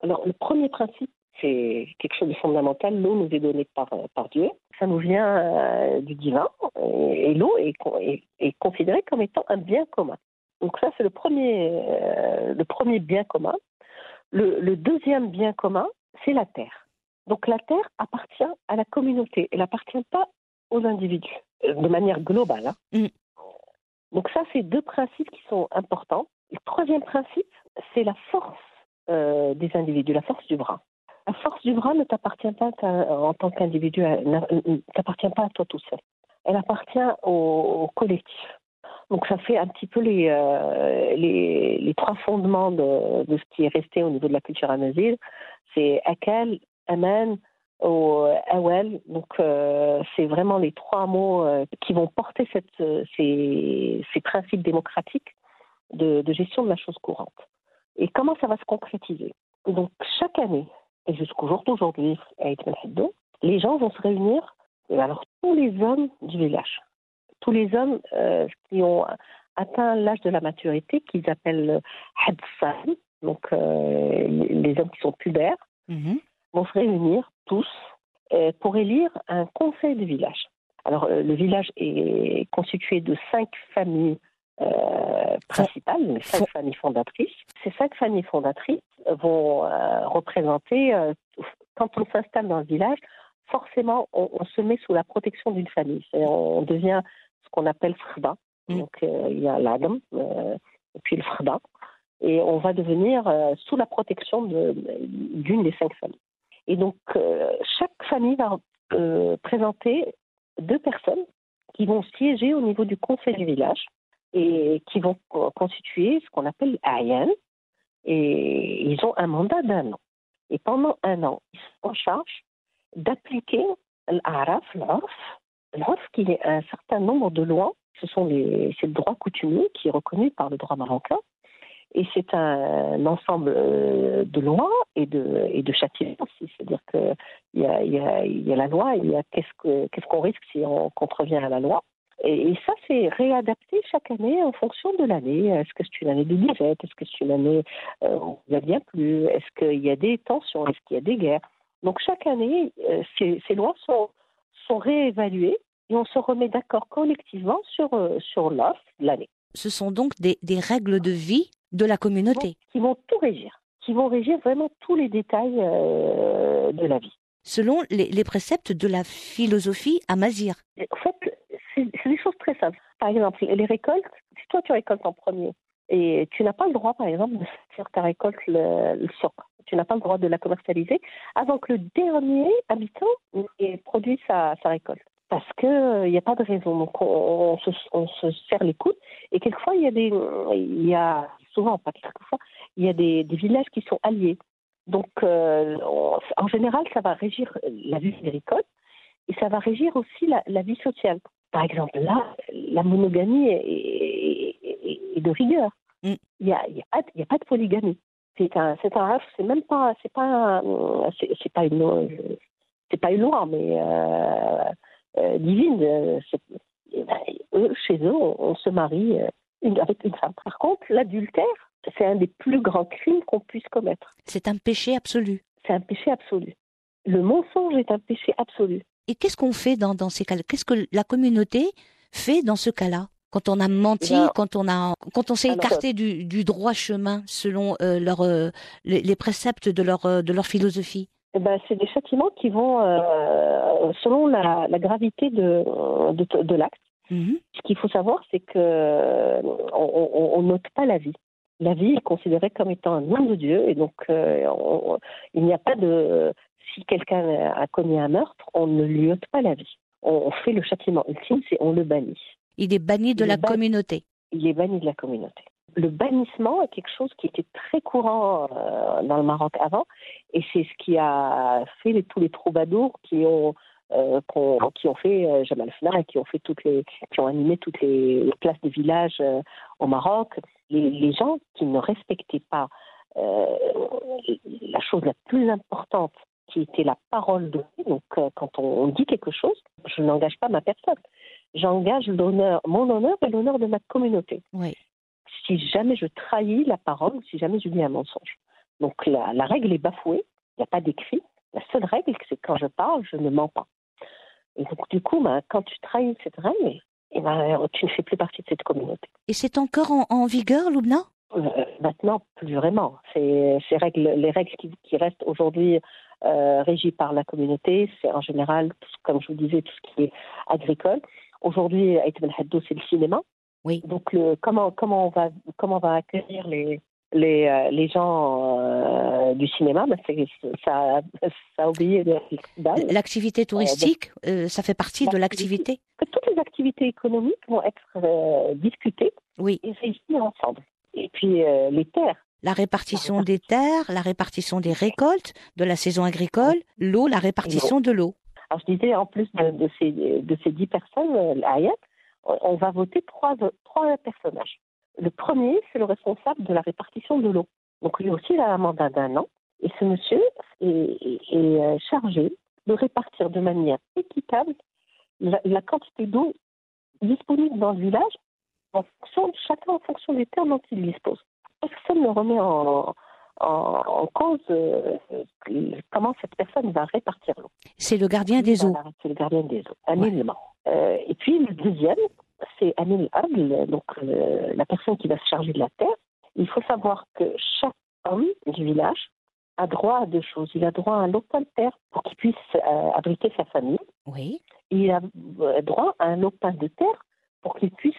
Alors, le premier principe, c'est quelque chose de fondamental, l'eau nous est donnée par Dieu. Ça nous vient du divin, et l'eau est considérée comme étant un bien commun. Donc ça, c'est le premier bien commun. Le deuxième bien commun, c'est la terre. Donc la terre appartient à la communauté, elle n'appartient pas aux individus, de manière globale. Hein. Mm. Donc ça, c'est deux principes qui sont importants. Le troisième principe, c'est la force des individus, la force du bras. La force du bras ne t'appartient pas en tant qu'individu, ne t'appartient pas à toi tout seul. Elle appartient au collectif. Donc ça fait un petit peu les trois fondements de ce qui est resté au niveau de la culture amazigh. C'est Akal, Aman, Awal. Donc c'est vraiment les trois mots qui vont porter ces principes démocratiques de gestion de la chose courante. Et comment ça va se concrétiser? Donc chaque année, et jusqu'au jour d'aujourd'hui, à Ait Ben Haddou, les gens vont se réunir, et alors tous les hommes du village, tous les hommes qui ont atteint l'âge de la maturité, qu'ils appellent Hadssan, donc les hommes qui sont pubères, mm-hmm. vont se réunir tous pour élire un conseil de village. Alors le village est constitué de 5 familles principales, mais 5 familles fondatrices. Ces 5 familles fondatrices vont représenter, quand on s'installe dans le village, forcément on se met sous la protection d'une famille. C'est-à-dire, on devient ce qu'on appelle frida. Donc il y a l'adam, et puis le frida. Et on va devenir sous la protection d'une des 5 familles. Et donc chaque famille va présenter 2 personnes qui vont siéger au niveau du conseil du village et qui vont constituer ce qu'on appelle l'Ayan. Et ils ont un mandat d'1 an. Et pendant 1 an, ils sont en charge d'appliquer l'araf, l'orf qui est un certain nombre de lois. Ce sont c'est le droit coutumier qui est reconnu par le droit marocain. Et c'est un ensemble de lois et de châtiments aussi. C'est-à-dire qu'il y a la loi, il y a qu'est-ce qu'on risque si on contrevient à la loi. Et ça, c'est réadapté chaque année en fonction de l'année. Est-ce que c'est une année de disette? Est-ce que c'est une année où il n'y a bien plus? Est-ce qu'il y a des tensions? Est-ce qu'il y a des guerres? Donc chaque année, ces lois sont réévaluées et on se remet d'accord collectivement sur l'offre de l'année. Ce sont donc des règles de vie de la communauté. Qui vont tout régir, qui vont régir vraiment tous les détails de la vie. Selon les préceptes de la philosophie amazigh. En fait, c'est des choses très simples. Par exemple, les récoltes, si toi tu récoltes en premier, et tu n'as pas le droit, par exemple, de sortir ta récolte le soc. Tu n'as pas le droit de la commercialiser avant que le dernier habitant ait produit sa récolte. Parce qu'il n'y a pas de raison. Donc on se serre les coudes. Et quelquefois, il y a des villages qui sont alliés. Donc en général, ça va régir la vie agricole et ça va régir aussi la vie sociale. Par exemple, là, la monogamie est de rigueur. Mm. Il y a pas de polygamie. C'est pas une loi, mais divine. Chez eux, on se marie avec une femme. Par contre, l'adultère, c'est un des plus grands crimes qu'on puisse commettre. C'est un péché absolu. c'est un péché absolu. Le mensonge est un péché absolu. Et qu'est-ce qu'on fait dans ces cas-là? Qu'est-ce que la communauté fait dans ce cas-là? Quand on a menti, quand on s'est écarté du droit chemin selon les préceptes de leur philosophie? C'est des châtiments qui vont selon la gravité de l'acte. Mm-hmm. Ce qu'il faut savoir, c'est qu'on ne note pas la vie. La vie est considérée comme étant un don de Dieu, et donc il n'y a pas de... Si quelqu'un a commis un meurtre, on ne lui ôte pas la vie. On fait le châtiment ultime, c'est on le bannit. Il est banni de la communauté. Il est banni de la communauté. Le bannissement est quelque chose qui était très courant dans le Maroc avant, et c'est ce qui a fait tous les troubadours qui ont fait Jamal Fna, et qui ont animé toutes les places des villages au Maroc. Les gens qui ne respectaient pas la chose la plus importante, qui était la parole donnée. Donc, quand on dit quelque chose, je n'engage pas ma personne. J'engage mon honneur et l'honneur de ma communauté. Oui. Si jamais je trahis la parole, si jamais je dis un mensonge. Donc, la règle est bafouée. Il n'y a pas d'écrit. La seule règle, c'est que quand je parle, je ne mens pas. Et donc, du coup, quand tu trahis cette règle, tu ne fais plus partie de cette communauté. Et c'est encore en vigueur, Loubna? Maintenant, plus vraiment. Les règles qui restent aujourd'hui régies par la communauté, c'est en général, comme je vous disais, tout ce qui est agricole. Aujourd'hui, Aït Ben Haddou, c'est le cinéma. Oui. Donc, comment on va accueillir les gens du cinéma, ça a oublié de... L'activité touristique, ça fait partie de l'activité. Toutes les activités économiques vont être discutées, oui, et régies ensemble. Et puis les terres. La répartition des terres, la répartition des récoltes, de la saison agricole, l'eau, la répartition de l'eau. Alors je disais, en plus de ces 10 personnes, Ayat, on va voter trois personnages. Le premier, c'est le responsable de la répartition de l'eau. Donc lui aussi, il a un mandat d'un an. Et ce monsieur est chargé de répartir de manière équitable la quantité d'eau disponible dans le village, chacun en fonction des termes dont il dispose. Personne ne remet en cause comment cette personne va répartir l'eau. C'est le gardien des eaux. C'est le gardien des eaux, un élément. Et puis le deuxième, c'est Amil Abl, donc la personne qui va se charger de la terre. Il faut savoir que chaque homme du village a droit à deux choses. Il a droit à un lopin de terre pour qu'il puisse abriter sa famille. Oui. Il a droit à un lopin de terre pour qu'il puisse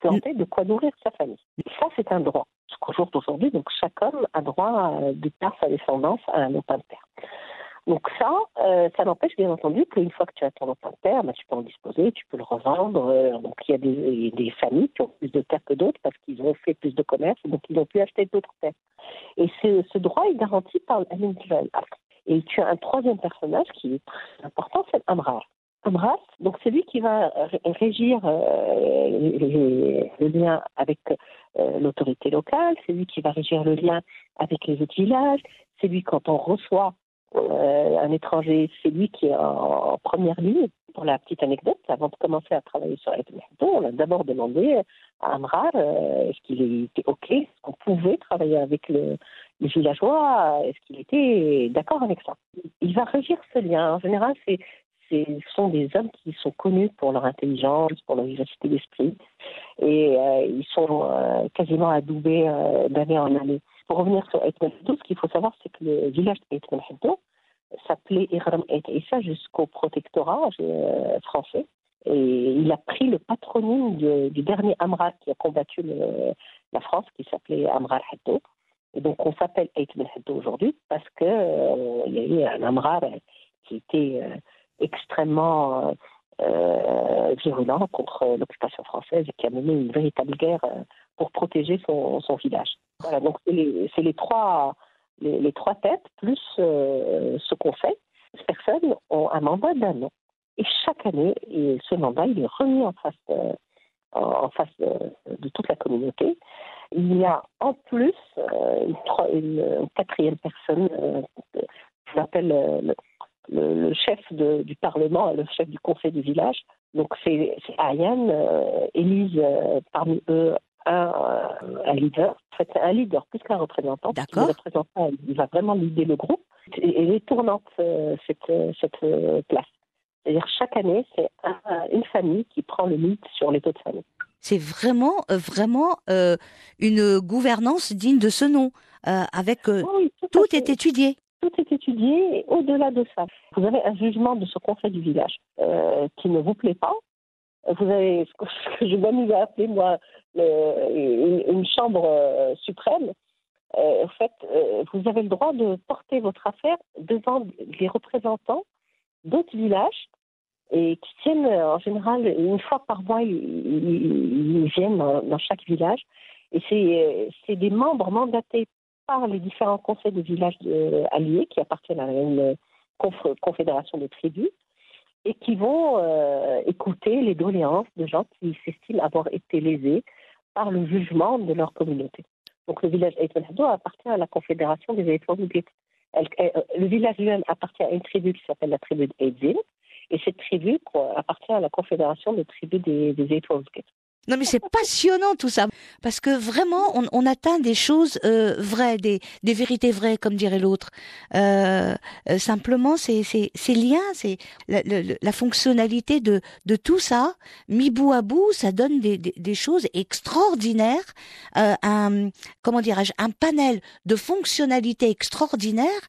planter de quoi nourrir sa famille. Et ça, c'est un droit. Jusqu'au jour d'aujourd'hui, donc, chaque homme a droit de par sa descendance à un lopin de terre. Donc ça, ça n'empêche bien entendu qu'une fois que tu as ton lopin de terre, tu peux en disposer, tu peux le revendre. Donc il y a des familles qui ont plus de terre que d'autres parce qu'ils ont fait plus de commerce, donc ils ont pu acheter d'autres terres. Et ce droit est garanti par l'Amin Jal. Et tu as un troisième personnage qui est très important, c'est l'Amrar. Donc c'est lui qui va régir le lien avec l'autorité locale, c'est lui qui va régir le lien avec les autres villages, c'est lui quand on reçoit un étranger, c'est lui qui est en première ligne. Pour la petite anecdote, avant de commencer à travailler sur Aït Ben Haddou, on a d'abord demandé à Amrar est-ce qu'il était OK, est-ce qu'on pouvait travailler avec les villageois, est-ce qu'il était d'accord avec ça. Il va régir ce lien. En général, ce sont des hommes qui sont connus pour leur intelligence, pour leur vivacité d'esprit, et ils sont quasiment adoubés d'année en année. Pour revenir sur Aït Ben Haddou, ce qu'il faut savoir, c'est que le village d'Aït Ben Haddou s'appelait Ighrem Ait Essa jusqu'au protectorat français, et il a pris le patronyme du dernier Amrar qui a combattu la France, qui s'appelait Amrar Haddou. Et donc on s'appelle Aït Ben Haddou aujourd'hui parce que il y a eu un Amrar qui était extrêmement virulent contre l'occupation française et qui a mené une véritable guerre pour protéger son village. Voilà, donc c'est les trois têtes plus ce conseil. Ces personnes ont un mandat d'un an. Et chaque année, ce mandat, il est remis en face de toute la communauté. Il y a en plus une quatrième personne, je l'appelle le chef du Parlement, le chef du conseil du village. Donc c'est Ayane élise parmi eux un leader. En fait, c'est un leader plus qu'un représentant. D'accord. Parce que le représentant, il va vraiment lider le groupe. Elle est tournante, cette place. C'est-à-dire chaque année, c'est une famille qui prend le lead sur les autres familles. C'est vraiment, vraiment une gouvernance digne de ce nom, tout est étudié. Tout est étudié et au-delà de ça, vous avez un jugement de ce conseil du village qui ne vous plaît pas. Vous avez ce que je m'amuse à appeler, moi, une chambre suprême. En fait, vous avez le droit de porter votre affaire devant les représentants d'autres villages et qui tiennent en général une fois par mois, ils viennent dans chaque village. Et c'est des membres mandatés par les différents conseils de villages alliés qui appartiennent à une confédération de tribus et qui vont écouter les doléances de gens qui s'estiment avoir été lésés par le jugement de leur communauté. Donc le village Ait Ben Haddou appartient à la confédération des Aït Wawzguit. Le village lui-même appartient à une tribu qui s'appelle la tribu d'Aidzin, et cette tribu appartient à la confédération des tribus des Aït Wawzguit. Non mais c'est passionnant tout ça, parce que vraiment on atteint des choses vraies, des vérités vraies comme dirait l'autre. Simplement ces liens, c'est la fonctionnalité de tout ça, mis bout à bout, ça donne des choses extraordinaires, un panel de fonctionnalités extraordinaires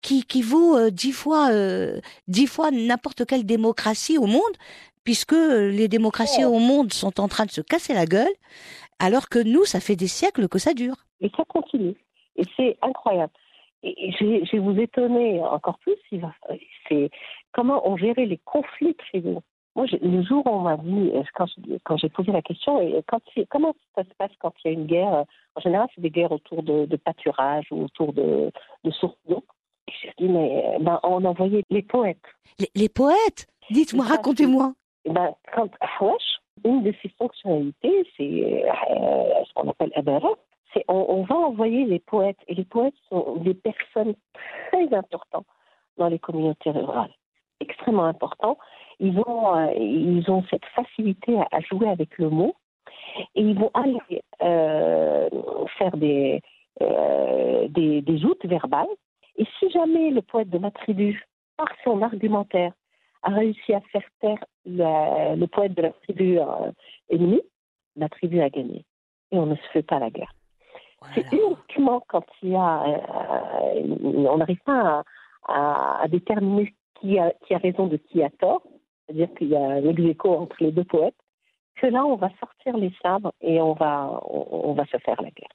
qui vaut 10 fois n'importe quelle démocratie au monde. Puisque les démocraties au monde sont en train de se casser la gueule, alors que nous, ça fait des siècles que ça dure. Et ça continue. Et c'est incroyable. Et je vais vous étonner encore plus, c'est comment on gérait les conflits tribaux. Moi, le jour où on m'a dit, quand j'ai posé la question, comment ça se passe quand il y a une guerre? En général, c'est des guerres autour de pâturage ou autour de sources d'eau. J'ai dit, mais on envoyait les poètes. Les poètes? Dites-moi, racontez-moi. Quand Ahwach, une de ses fonctionnalités, c'est ce qu'on appelle Abara, c'est on va envoyer les poètes. Et les poètes sont des personnes très importantes dans les communautés rurales, extrêmement importantes. Ils ont cette facilité à jouer avec le mot et ils vont aller faire des joutes verbales. Et si jamais le poète de ma tribu, par son argumentaire, a réussi à faire taire le poète de la tribu ennemie, la tribu a gagné. Et on ne se fait pas la guerre. Voilà. C'est uniquement quand on n'arrive pas à déterminer qui a raison de qui a tort, c'est-à-dire qu'il y a un ex-aequo entre les deux poètes, que là on va sortir les sabres et on va se faire la guerre.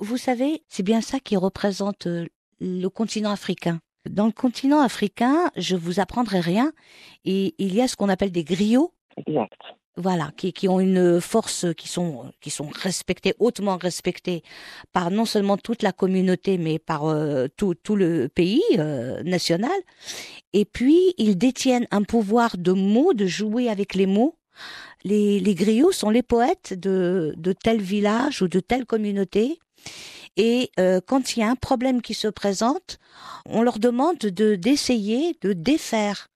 Vous savez, c'est bien ça qui représente le continent africain. Dans le continent africain, je vous apprendrai rien, et il y a ce qu'on appelle des griots. Exact. Voilà, qui ont une force, qui sont respectés, hautement respectés par non seulement toute la communauté, mais par tout le pays national. Et puis, ils détiennent un pouvoir de mots, de jouer avec les mots. Les griots sont les poètes de tel village ou de telle communauté. Et quand il y a un problème qui se présente, on leur demande d'essayer de défaire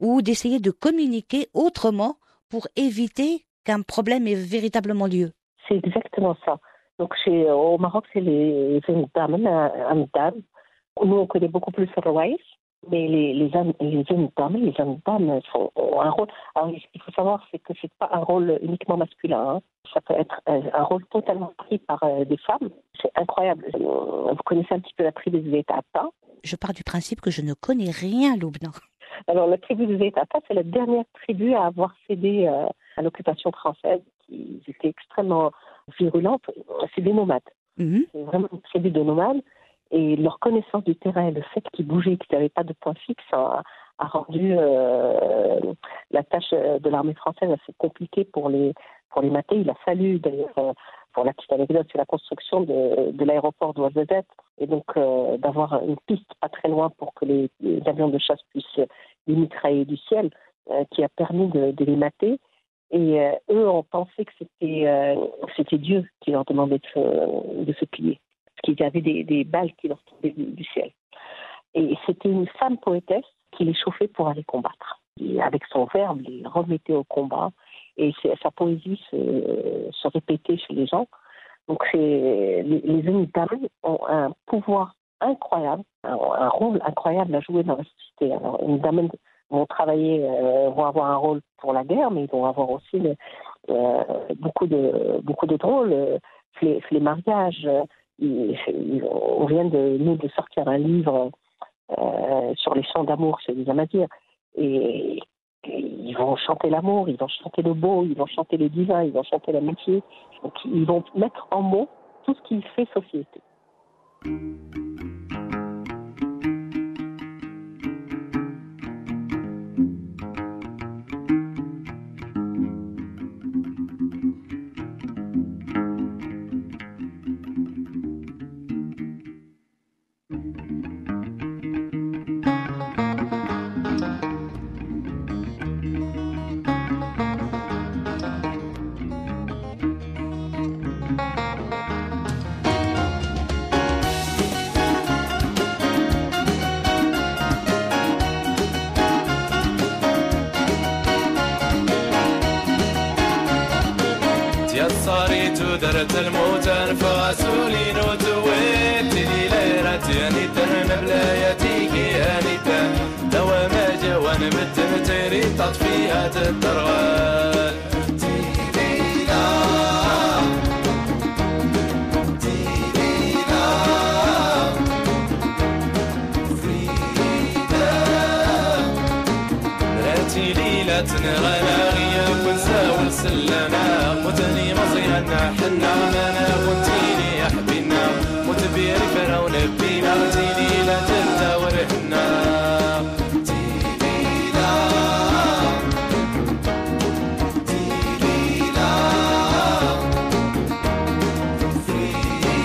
ou d'essayer de communiquer autrement pour éviter qu'un problème ait véritablement lieu. C'est exactement ça. Donc au Maroc, c'est les Ndam, Ndam. Nous, on connaît beaucoup plus le Rawaïs, mais les Ndam ont un rôle. Alors, il faut savoir que ce n'est pas un rôle uniquement masculin, hein. Ça peut être un rôle totalement pris par des femmes. C'est incroyable. Vous connaissez un petit peu la tribu des Ait Essa? Je pars du principe que je ne connais rien, Loubna. Alors, la tribu des Ait Essa, c'est la dernière tribu à avoir cédé à l'occupation française, qui était extrêmement virulente. C'est des nomades. Mm-hmm. C'est vraiment une tribu de nomades. Et leur connaissance du terrain, le fait qu'ils bougeaient, qu'ils n'avaient pas de point fixe, a rendu la tâche de l'armée française assez compliquée pour les mater. Il a fallu, d'ailleurs, pour la petite anecdote, c'est la construction de l'aéroport d'Ouarzazate, et donc d'avoir une piste pas très loin pour que les avions de chasse puissent les mitrailler du ciel, qui a permis de les mater. Et eux ont pensé que c'était Dieu qui leur demandait de se plier, parce qu'ils avaient des balles qui leur tombaient du ciel. Et c'était une femme poétesse qui les chauffait pour aller combattre. Et avec son verbe, les remettait au combat. Et sa poésie se répétait chez les gens. Donc les Ndam ont un pouvoir incroyable, un rôle incroyable à jouer dans la société. Alors, évidemment, ils vont travailler, vont avoir un rôle pour la guerre, mais ils vont avoir aussi beaucoup de rôles, les mariages. On vient de sortir un livre sur les chants d'amour chez les Amazighs, et ils vont chanter l'amour, ils vont chanter le beau, ils vont chanter le divin, ils vont chanter l'amitié. Donc, ils vont mettre en mots tout ce qui fait société. درت الموت انفاسو لي نوت ويتي ليلة راتياني ترن بلاياتي كياني تان دوا ما جوان بالتمتيري تطفيها تترغال راتي ليلة تنغانا غياب ونساو السلامة موتني مزيانا حنا انا وانتيني يا حبينا موت بيرفنا ونبينا تيني لا تدور حنا تيليلا تيليلا فريدا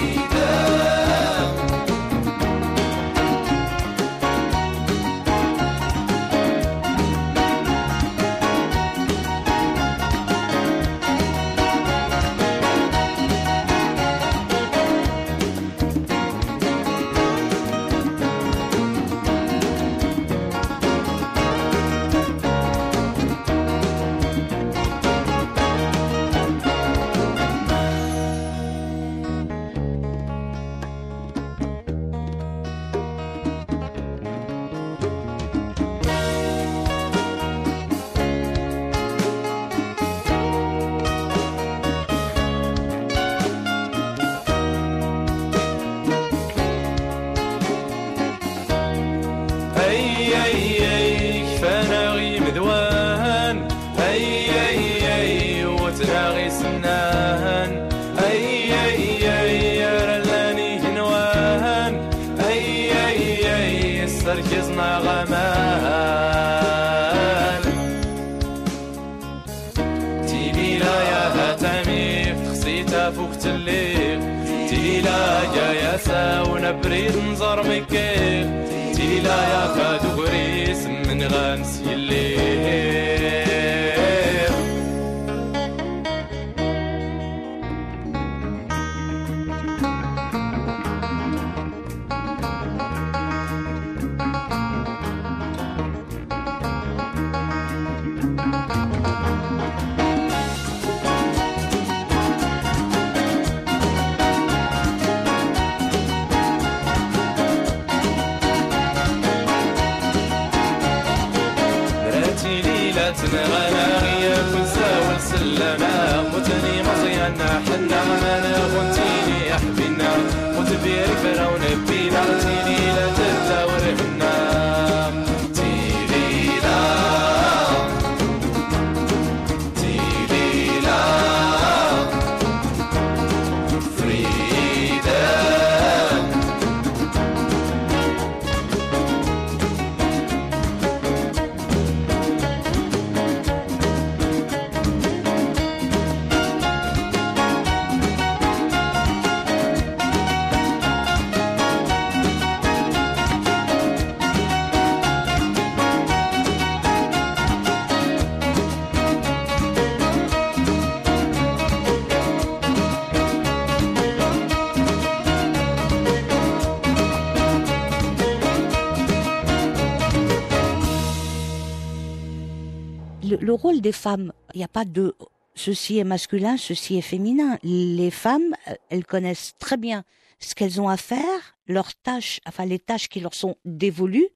Le rôle des femmes, il n'y a pas de ceci est masculin, ceci est féminin. Les femmes, elles connaissent très bien ce qu'elles ont à faire, leurs tâches, enfin les tâches qui leur sont dévolues,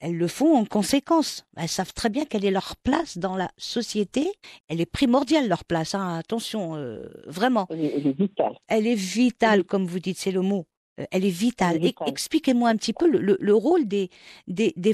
elles le font en conséquence. Elles savent très bien quelle est leur place dans la société. Elle est primordiale, leur place, hein, attention, vraiment. Elle est vitale. Elle est vitale, comme vous dites, c'est le mot. Elle est vitale. Expliquez-moi un petit peu le rôle des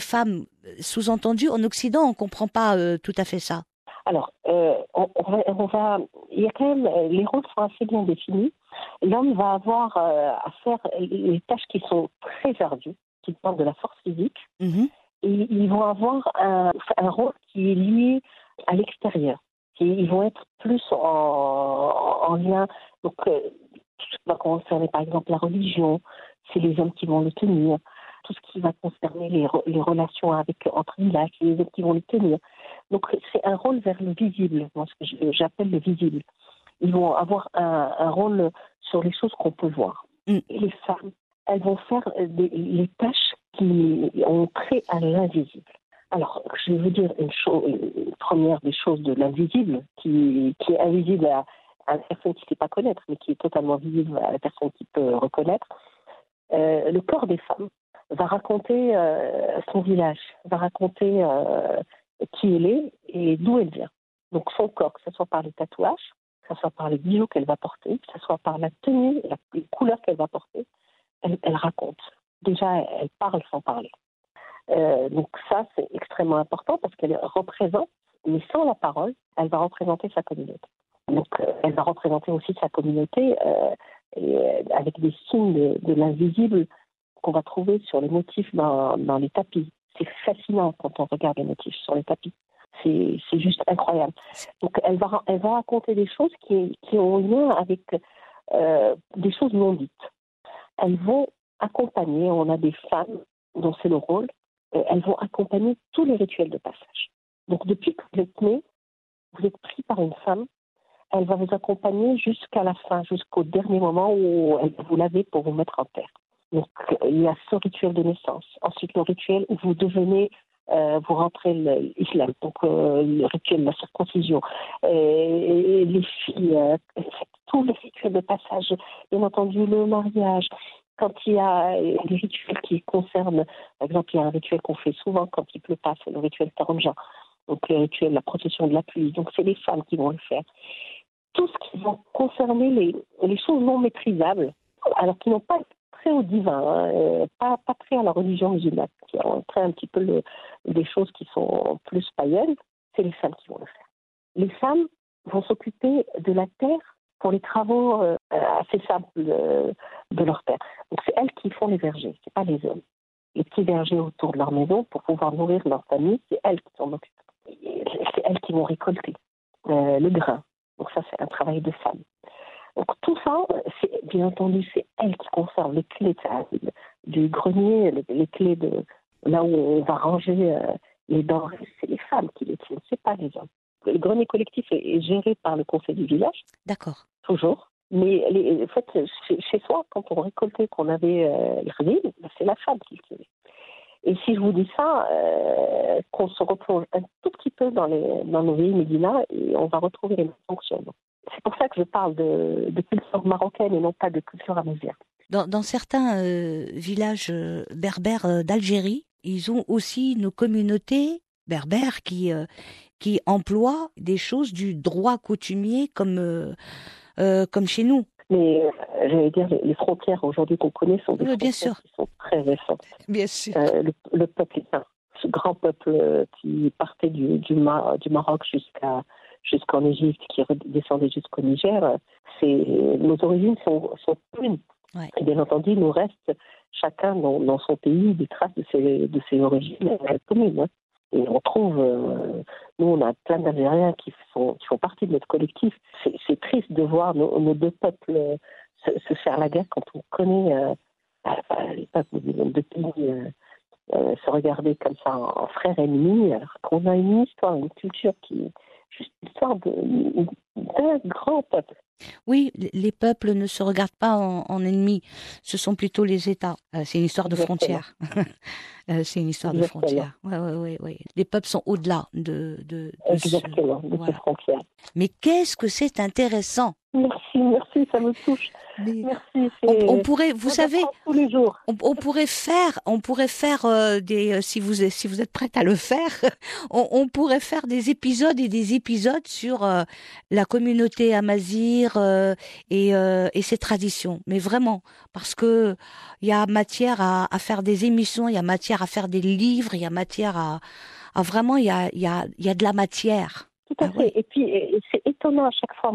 femmes, sous-entendu, en Occident, on ne comprend pas tout à fait ça. Alors, il y a quand même, les rôles sont assez bien définis. L'homme va avoir à faire les tâches qui sont très ardues, qui demandent de la force physique. Mm-hmm. Et ils vont avoir un rôle qui est lié à l'extérieur. Et ils vont être plus en lien. Donc, tout ce qui va concerner par exemple la religion, c'est les hommes qui vont le tenir. Tout ce qui va concerner les relations entre villages, c'est les hommes qui vont le tenir. Donc c'est un rôle vers le visible, moi, ce que j'appelle le visible. Ils vont avoir un rôle sur les choses qu'on peut voir. Et les femmes, elles vont faire les tâches qui ont trait à l'invisible. Alors, je vais vous dire une première des choses de l'invisible, qui est invisible à la personne qui ne sait pas connaître, mais qui est totalement visible à la personne qui peut reconnaître. Le corps des femmes va raconter son village, va raconter qui elle est et d'où elle vient. Donc son corps, que ce soit par les tatouages, que ce soit par les bijoux qu'elle va porter, que ce soit par la tenue, les couleurs qu'elle va porter, elle raconte. Déjà, elle parle sans parler. Donc ça, c'est extrêmement important parce qu'elle représente, mais sans la parole, elle va représenter sa communauté. Donc, elle va représenter aussi sa communauté avec des signes de l'invisible qu'on va trouver sur les motifs dans les tapis. C'est fascinant quand on regarde les motifs sur les tapis. C'est juste incroyable. Donc, elle va raconter des choses qui ont lien avec des choses non dites. Elles vont accompagner, on a des femmes dont c'est le rôle, elles vont accompagner tous les rituels de passage. Donc, depuis que vous êtes né, vous êtes pris par une femme. Elle va vous accompagner jusqu'à la fin, jusqu'au dernier moment où elle va vous laver pour vous mettre en terre. Donc, il y a ce rituel de naissance. Ensuite, le rituel où vous devenez, vous rentrez l'islam, donc le rituel de la circoncision. Et les filles, tous les rituels de passage, bien entendu, le mariage. Quand il y a des rituels qui concernent, par exemple, il y a un rituel qu'on fait souvent quand il ne pleut pas, c'est le rituel Taromjan. Donc, le rituel de la protection de la pluie. Donc, c'est les femmes qui vont le faire. Tout ce qui va concerner les choses non maîtrisables, alors qui n'ont pas trait au divin, hein, pas trait à la religion musulmane, qui ont trait un petit peu des choses qui sont plus païennes, c'est les femmes qui vont le faire. Les femmes vont s'occuper de la terre pour les travaux assez simples de leur terre. Donc c'est elles qui font les vergers, c'est pas les hommes. Les petits vergers autour de leur maison pour pouvoir nourrir leur famille, c'est elles qui s'en occupent. C'est elles qui vont récolter le grain. Donc ça, c'est un travail de femme. Donc tout ça, c'est, bien entendu, c'est elle qui conserve les clés du grenier, les clés de là où on va ranger les denrées. C'est les femmes qui les tiennent, c'est pas les hommes. Le grenier collectif est géré par le conseil du village. D'accord. Toujours. Mais en fait, chez soi, quand on récoltait, qu'on avait les règles, c'est la femme qui les tienne. Et si je vous dis ça, qu'on se replonge un tout petit peu dans nos pays médina et on va retrouver les mêmes fonctions. C'est pour ça que je parle de culture marocaine et non pas de culture amazigh. Dans certains villages berbères d'Algérie, ils ont aussi nos communautés berbères qui emploient des choses du droit coutumier comme chez nous. Mais j'allais dire, les frontières aujourd'hui qu'on connaît sont des frontières qui sont très récentes. Bien sûr. Le peuple étain, ce grand peuple qui partait du Maroc jusqu'en Égypte, qui redescendait jusqu'au Niger, nos origines sont communes. Ouais. Et bien entendu, il nous reste chacun dans son pays des traces de ses origines communes. Hein. Et on trouve, nous on a plein d'Algériens qui font partie de notre collectif. C'est triste de voir nos deux peuples se faire la guerre quand on connaît les peuples de nos deux pays se regarder comme ça en frères ennemis, alors qu'on a une histoire, une culture qui est juste une histoire d'un grand peuple. Oui, les peuples ne se regardent pas en ennemis, ce sont plutôt les États. C'est une histoire de frontières. C'est une histoire de frontières. Ouais. Les peuples sont au-delà de ces frontières. Mais qu'est-ce que c'est intéressant! Merci, ça me touche. Merci. On pourrait, vous savez, tous les jours. On pourrait faire des, si vous êtes prête à le faire, on pourrait faire des épisodes et des épisodes sur la communauté amazigh et ses traditions. Mais vraiment, parce que il y a matière à faire des émissions, il y a matière à faire des livres, il y a matière à vraiment, il y a de la matière. Tout à fait. Et puis c'est étonnant à chaque fois.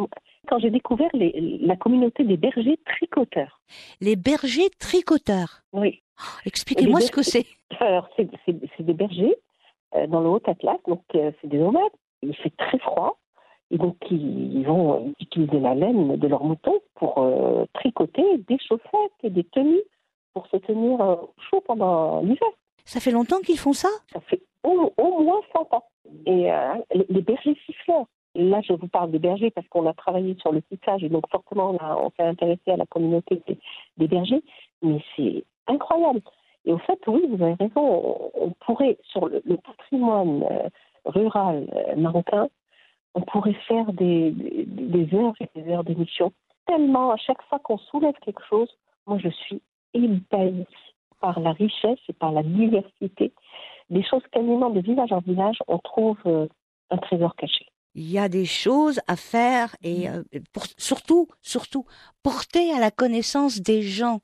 Quand j'ai découvert la communauté des bergers tricoteurs. Les bergers tricoteurs? Oui. Oh, expliquez-moi ce que c'est. C'est des bergers dans le Haut-Atlas, donc c'est des nomades. Il fait très froid, et donc ils vont utiliser la laine de leurs moutons pour tricoter des chaussettes et des tenues pour se tenir chaud pendant l'hiver. Ça fait longtemps qu'ils font ça? Ça fait au moins 100 ans. Et les bergers siffleurs. Là, je vous parle des bergers parce qu'on a travaillé sur le tissage et donc fortement on s'est intéressé à la communauté des bergers. Mais c'est incroyable. Et au fait, oui, vous avez raison, on pourrait, sur le patrimoine rural marocain, on pourrait faire des heures et des heures d'émission. Tellement, à chaque fois qu'on soulève quelque chose, moi je suis ébahie par la richesse et par la diversité. Des choses quasiment de village en village, on trouve un trésor caché. Il y a des choses à faire et surtout porter à la connaissance des gens.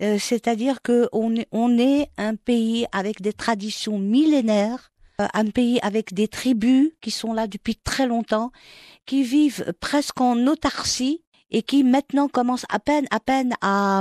C'est-à-dire qu'on est un pays avec des traditions millénaires, un pays avec des tribus qui sont là depuis très longtemps, qui vivent presque en autarcie et qui maintenant commencent à peine à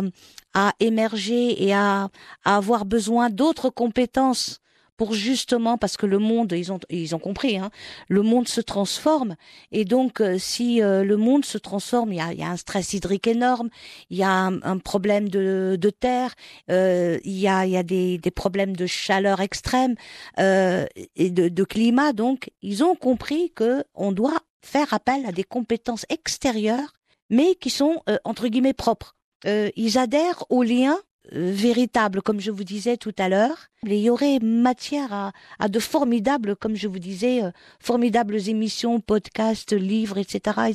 émerger et à avoir besoin d'autres compétences. Pour justement, parce que le monde, ils ont compris, hein, le monde se transforme. Et donc, si le monde se transforme, il y a un stress hydrique énorme, il y a un problème de terre, il y a des problèmes de chaleur extrême et de climat. Donc, ils ont compris que on doit faire appel à des compétences extérieures, mais qui sont entre guillemets propres. Ils adhèrent aux liens véritable, comme je vous disais tout à l'heure. Il y aurait matière à de formidables, comme je vous disais, formidables émissions, podcasts, livres, etc.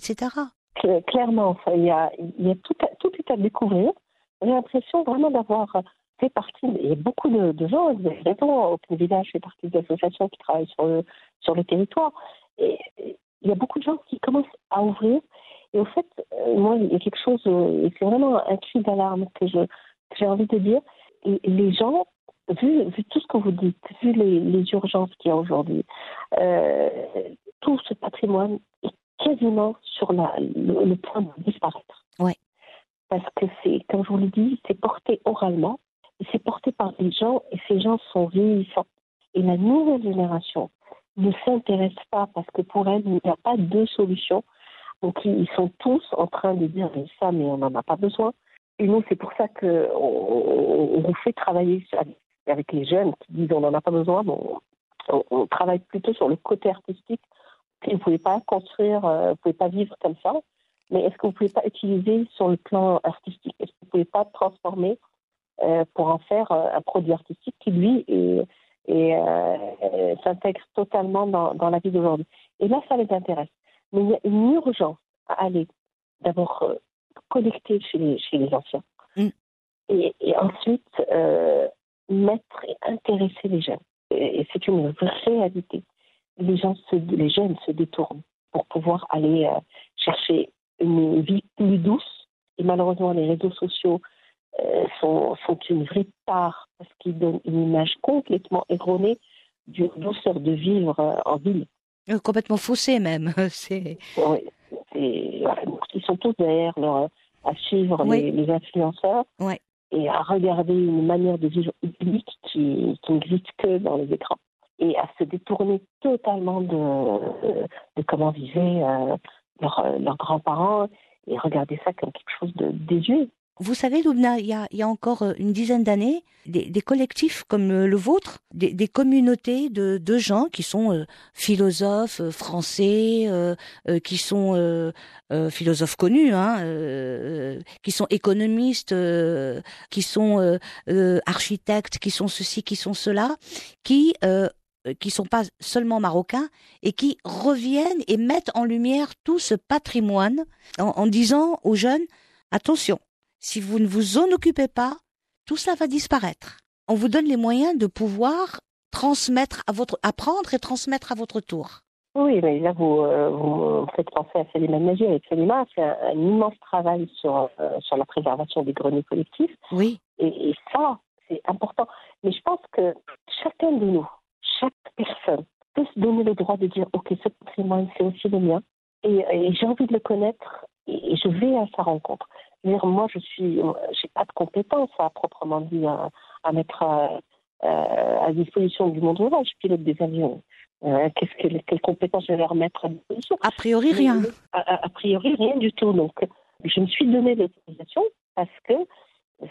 Clairement, enfin, il y a tout à découvrir. J'ai l'impression vraiment d'avoir fait partie, il y a beaucoup de gens, vous avez raison, au village fait partie d'associations qui travaillent sur le territoire. Et il y a beaucoup de gens qui commencent à ouvrir. Et au fait, moi, il y a quelque chose, c'est vraiment un cri d'alarme que j'ai envie de dire, les gens, vu tout ce que vous dites, vu les urgences qu'il y a aujourd'hui, tout ce patrimoine est quasiment sur le point de disparaître. Ouais. Parce que c'est, comme je vous l'ai dit, c'est porté oralement, c'est porté par des gens, et ces gens sont vieillissants. Et la nouvelle génération ne s'intéresse pas, parce que pour elle, il n'y a pas de solution. Donc ils sont tous en train de dire « ça, mais on n'en a pas besoin ». Et nous, c'est pour ça qu'on fait travailler avec les jeunes qui disent on n'en a pas besoin, mais on travaille plutôt sur le côté artistique. Vous ne pouvez pas construire, vous ne pouvez pas vivre comme ça, mais est-ce que vous ne pouvez pas utiliser sur le plan artistique? Est-ce que vous ne pouvez pas transformer pour en faire un produit artistique qui, lui, s'intègre totalement dans la vie d'aujourd'hui? Et là, ça les intéresse. Mais il y a une urgence à aller d'abord... connecter chez les anciens et ensuite mettre et intéresser les jeunes. Et c'est une réalité. Les jeunes se détournent pour pouvoir aller chercher une vie plus douce. Et malheureusement, les réseaux sociaux sont une vraie part parce qu'ils donnent une image complètement erronée d'une douceur de vivre en ville. Complètement faussée même. Oui. Ils sont tous derrière à suivre les influenceurs et à regarder une manière de vivre unique qui n'existe que dans les écrans et à se détourner totalement de comment vivaient leurs grands-parents et regarder ça comme quelque chose de désuet. Vous savez, Loubna, il y a encore une dizaine d'années, des collectifs comme le vôtre, des communautés de gens qui sont philosophes français, qui sont philosophes connus, hein, qui sont économistes, qui sont architectes, qui sont ceci, qui sont cela, qui sont pas seulement marocains et qui reviennent et mettent en lumière tout ce patrimoine en disant aux jeunes, attention, si vous ne vous en occupez pas, tout cela va disparaître. On vous donne les moyens de pouvoir apprendre et transmettre à votre tour. Oui, mais là, vous faites penser à Salima Nagy. Avec Salima, c'est un immense travail sur la préservation des greniers collectifs. Oui. Et ça, c'est important. Mais je pense que chacun de nous, chaque personne, peut se donner le droit de dire « Ok, ce patrimoine, c'est aussi le mien. Et j'ai envie de le connaître et je vais à sa rencontre. » Moi, j'ai pas de compétences à proprement dit à mettre à disposition du monde rural. Je pilote des avions. Quelles compétences je vais leur mettre à disposition? A priori, rien. A priori, rien du tout. Donc, je me suis donné l'autorisation parce que,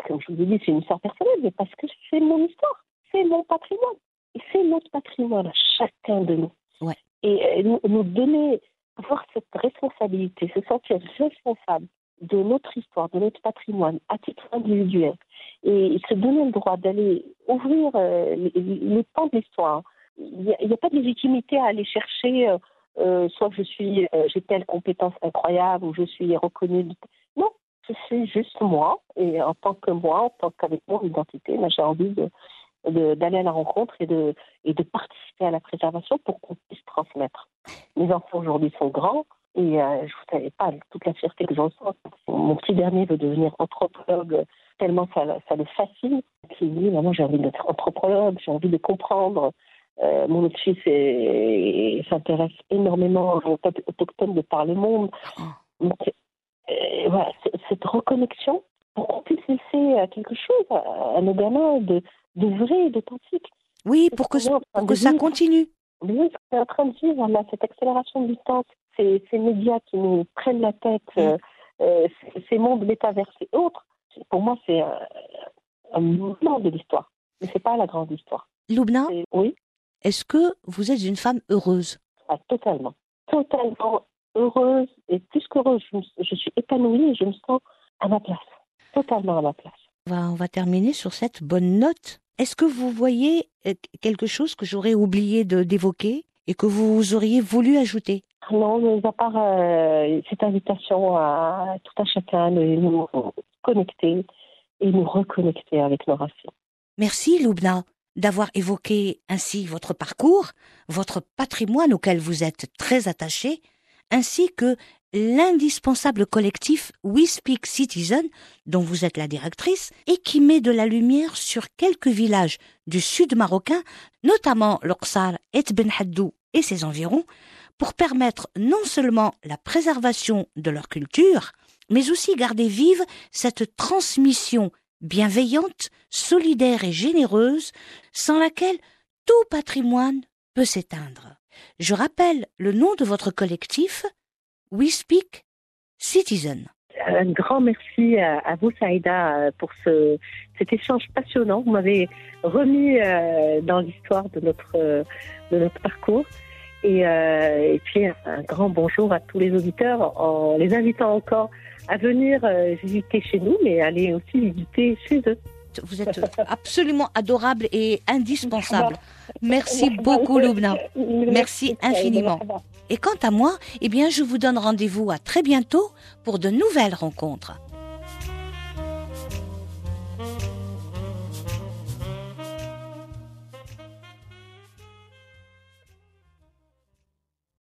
comme je vous ai dit, c'est une histoire personnelle, mais parce que c'est mon histoire, c'est mon patrimoine. Et c'est notre patrimoine à chacun de nous. Ouais. Et nous donner, avoir cette responsabilité, se sentir responsable de notre histoire, de notre patrimoine, à titre individuel, et se donner le droit d'aller ouvrir les pans de l'histoire. Il n'y a pas de légitimité à aller chercher soit j'ai telle compétence incroyable ou je suis reconnue. Non, je suis juste moi, et en tant que moi, en tant qu'avec mon identité, là, j'ai envie d'aller à la rencontre et de participer à la préservation pour qu'on puisse transmettre. Mes enfants aujourd'hui sont grands, et je ne savais pas toute la fierté que je ressens. Mon petit dernier veut devenir anthropologue, tellement ça le fascine. Il dit, maman, j'ai envie d'être anthropologue, j'ai envie de comprendre. Mon autre fils s'intéresse énormément aux peuples autochtones de par le monde. Donc, voilà, cette reconnexion, pour qu'on puisse laisser quelque chose à nos gamins de vrai, d'authentique. Oui, pour que ça continue. Mais oui, ce qu'on est en train de vivre, là, cette accélération du temps, ces médias qui nous prennent la tête, ces mondes métaverses et autres, pour moi, c'est un mouvement de l'histoire. Mais ce n'est pas la grande histoire. Loubna, oui. Est-ce que vous êtes une femme heureuse? Ah, totalement. Totalement heureuse, et plus qu'heureuse, je suis épanouie et je me sens à ma place. Totalement à ma place. On va terminer sur cette bonne note. Est-ce que vous voyez quelque chose que j'aurais oublié d'évoquer et que vous auriez voulu ajouter? Non, mais à part cette invitation à tout un chacun de nous connecter et nous reconnecter avec nos racines. Merci Loubna d'avoir évoqué ainsi votre parcours, votre patrimoine auquel vous êtes très attachée, ainsi que l'indispensable collectif We Speak Citizen, dont vous êtes la directrice, et qui met de la lumière sur quelques villages du sud marocain, notamment le Ksar Aït Ben Haddou et ses environs, pour permettre non seulement la préservation de leur culture, mais aussi garder vive cette transmission bienveillante, solidaire et généreuse, sans laquelle tout patrimoine peut s'éteindre. Je rappelle le nom de votre collectif, We Speak Citizen. Un grand merci à vous, Saïda, pour cet échange passionnant. Vous m'avez remis dans l'histoire de notre parcours. Et puis un grand bonjour à tous les auditeurs en les invitant encore à venir visiter chez nous, mais aller aussi visiter chez eux. Vous êtes absolument adorable et indispensable. Merci beaucoup, Loubna. Merci infiniment. Et quant à moi, je vous donne rendez-vous à très bientôt pour de nouvelles rencontres.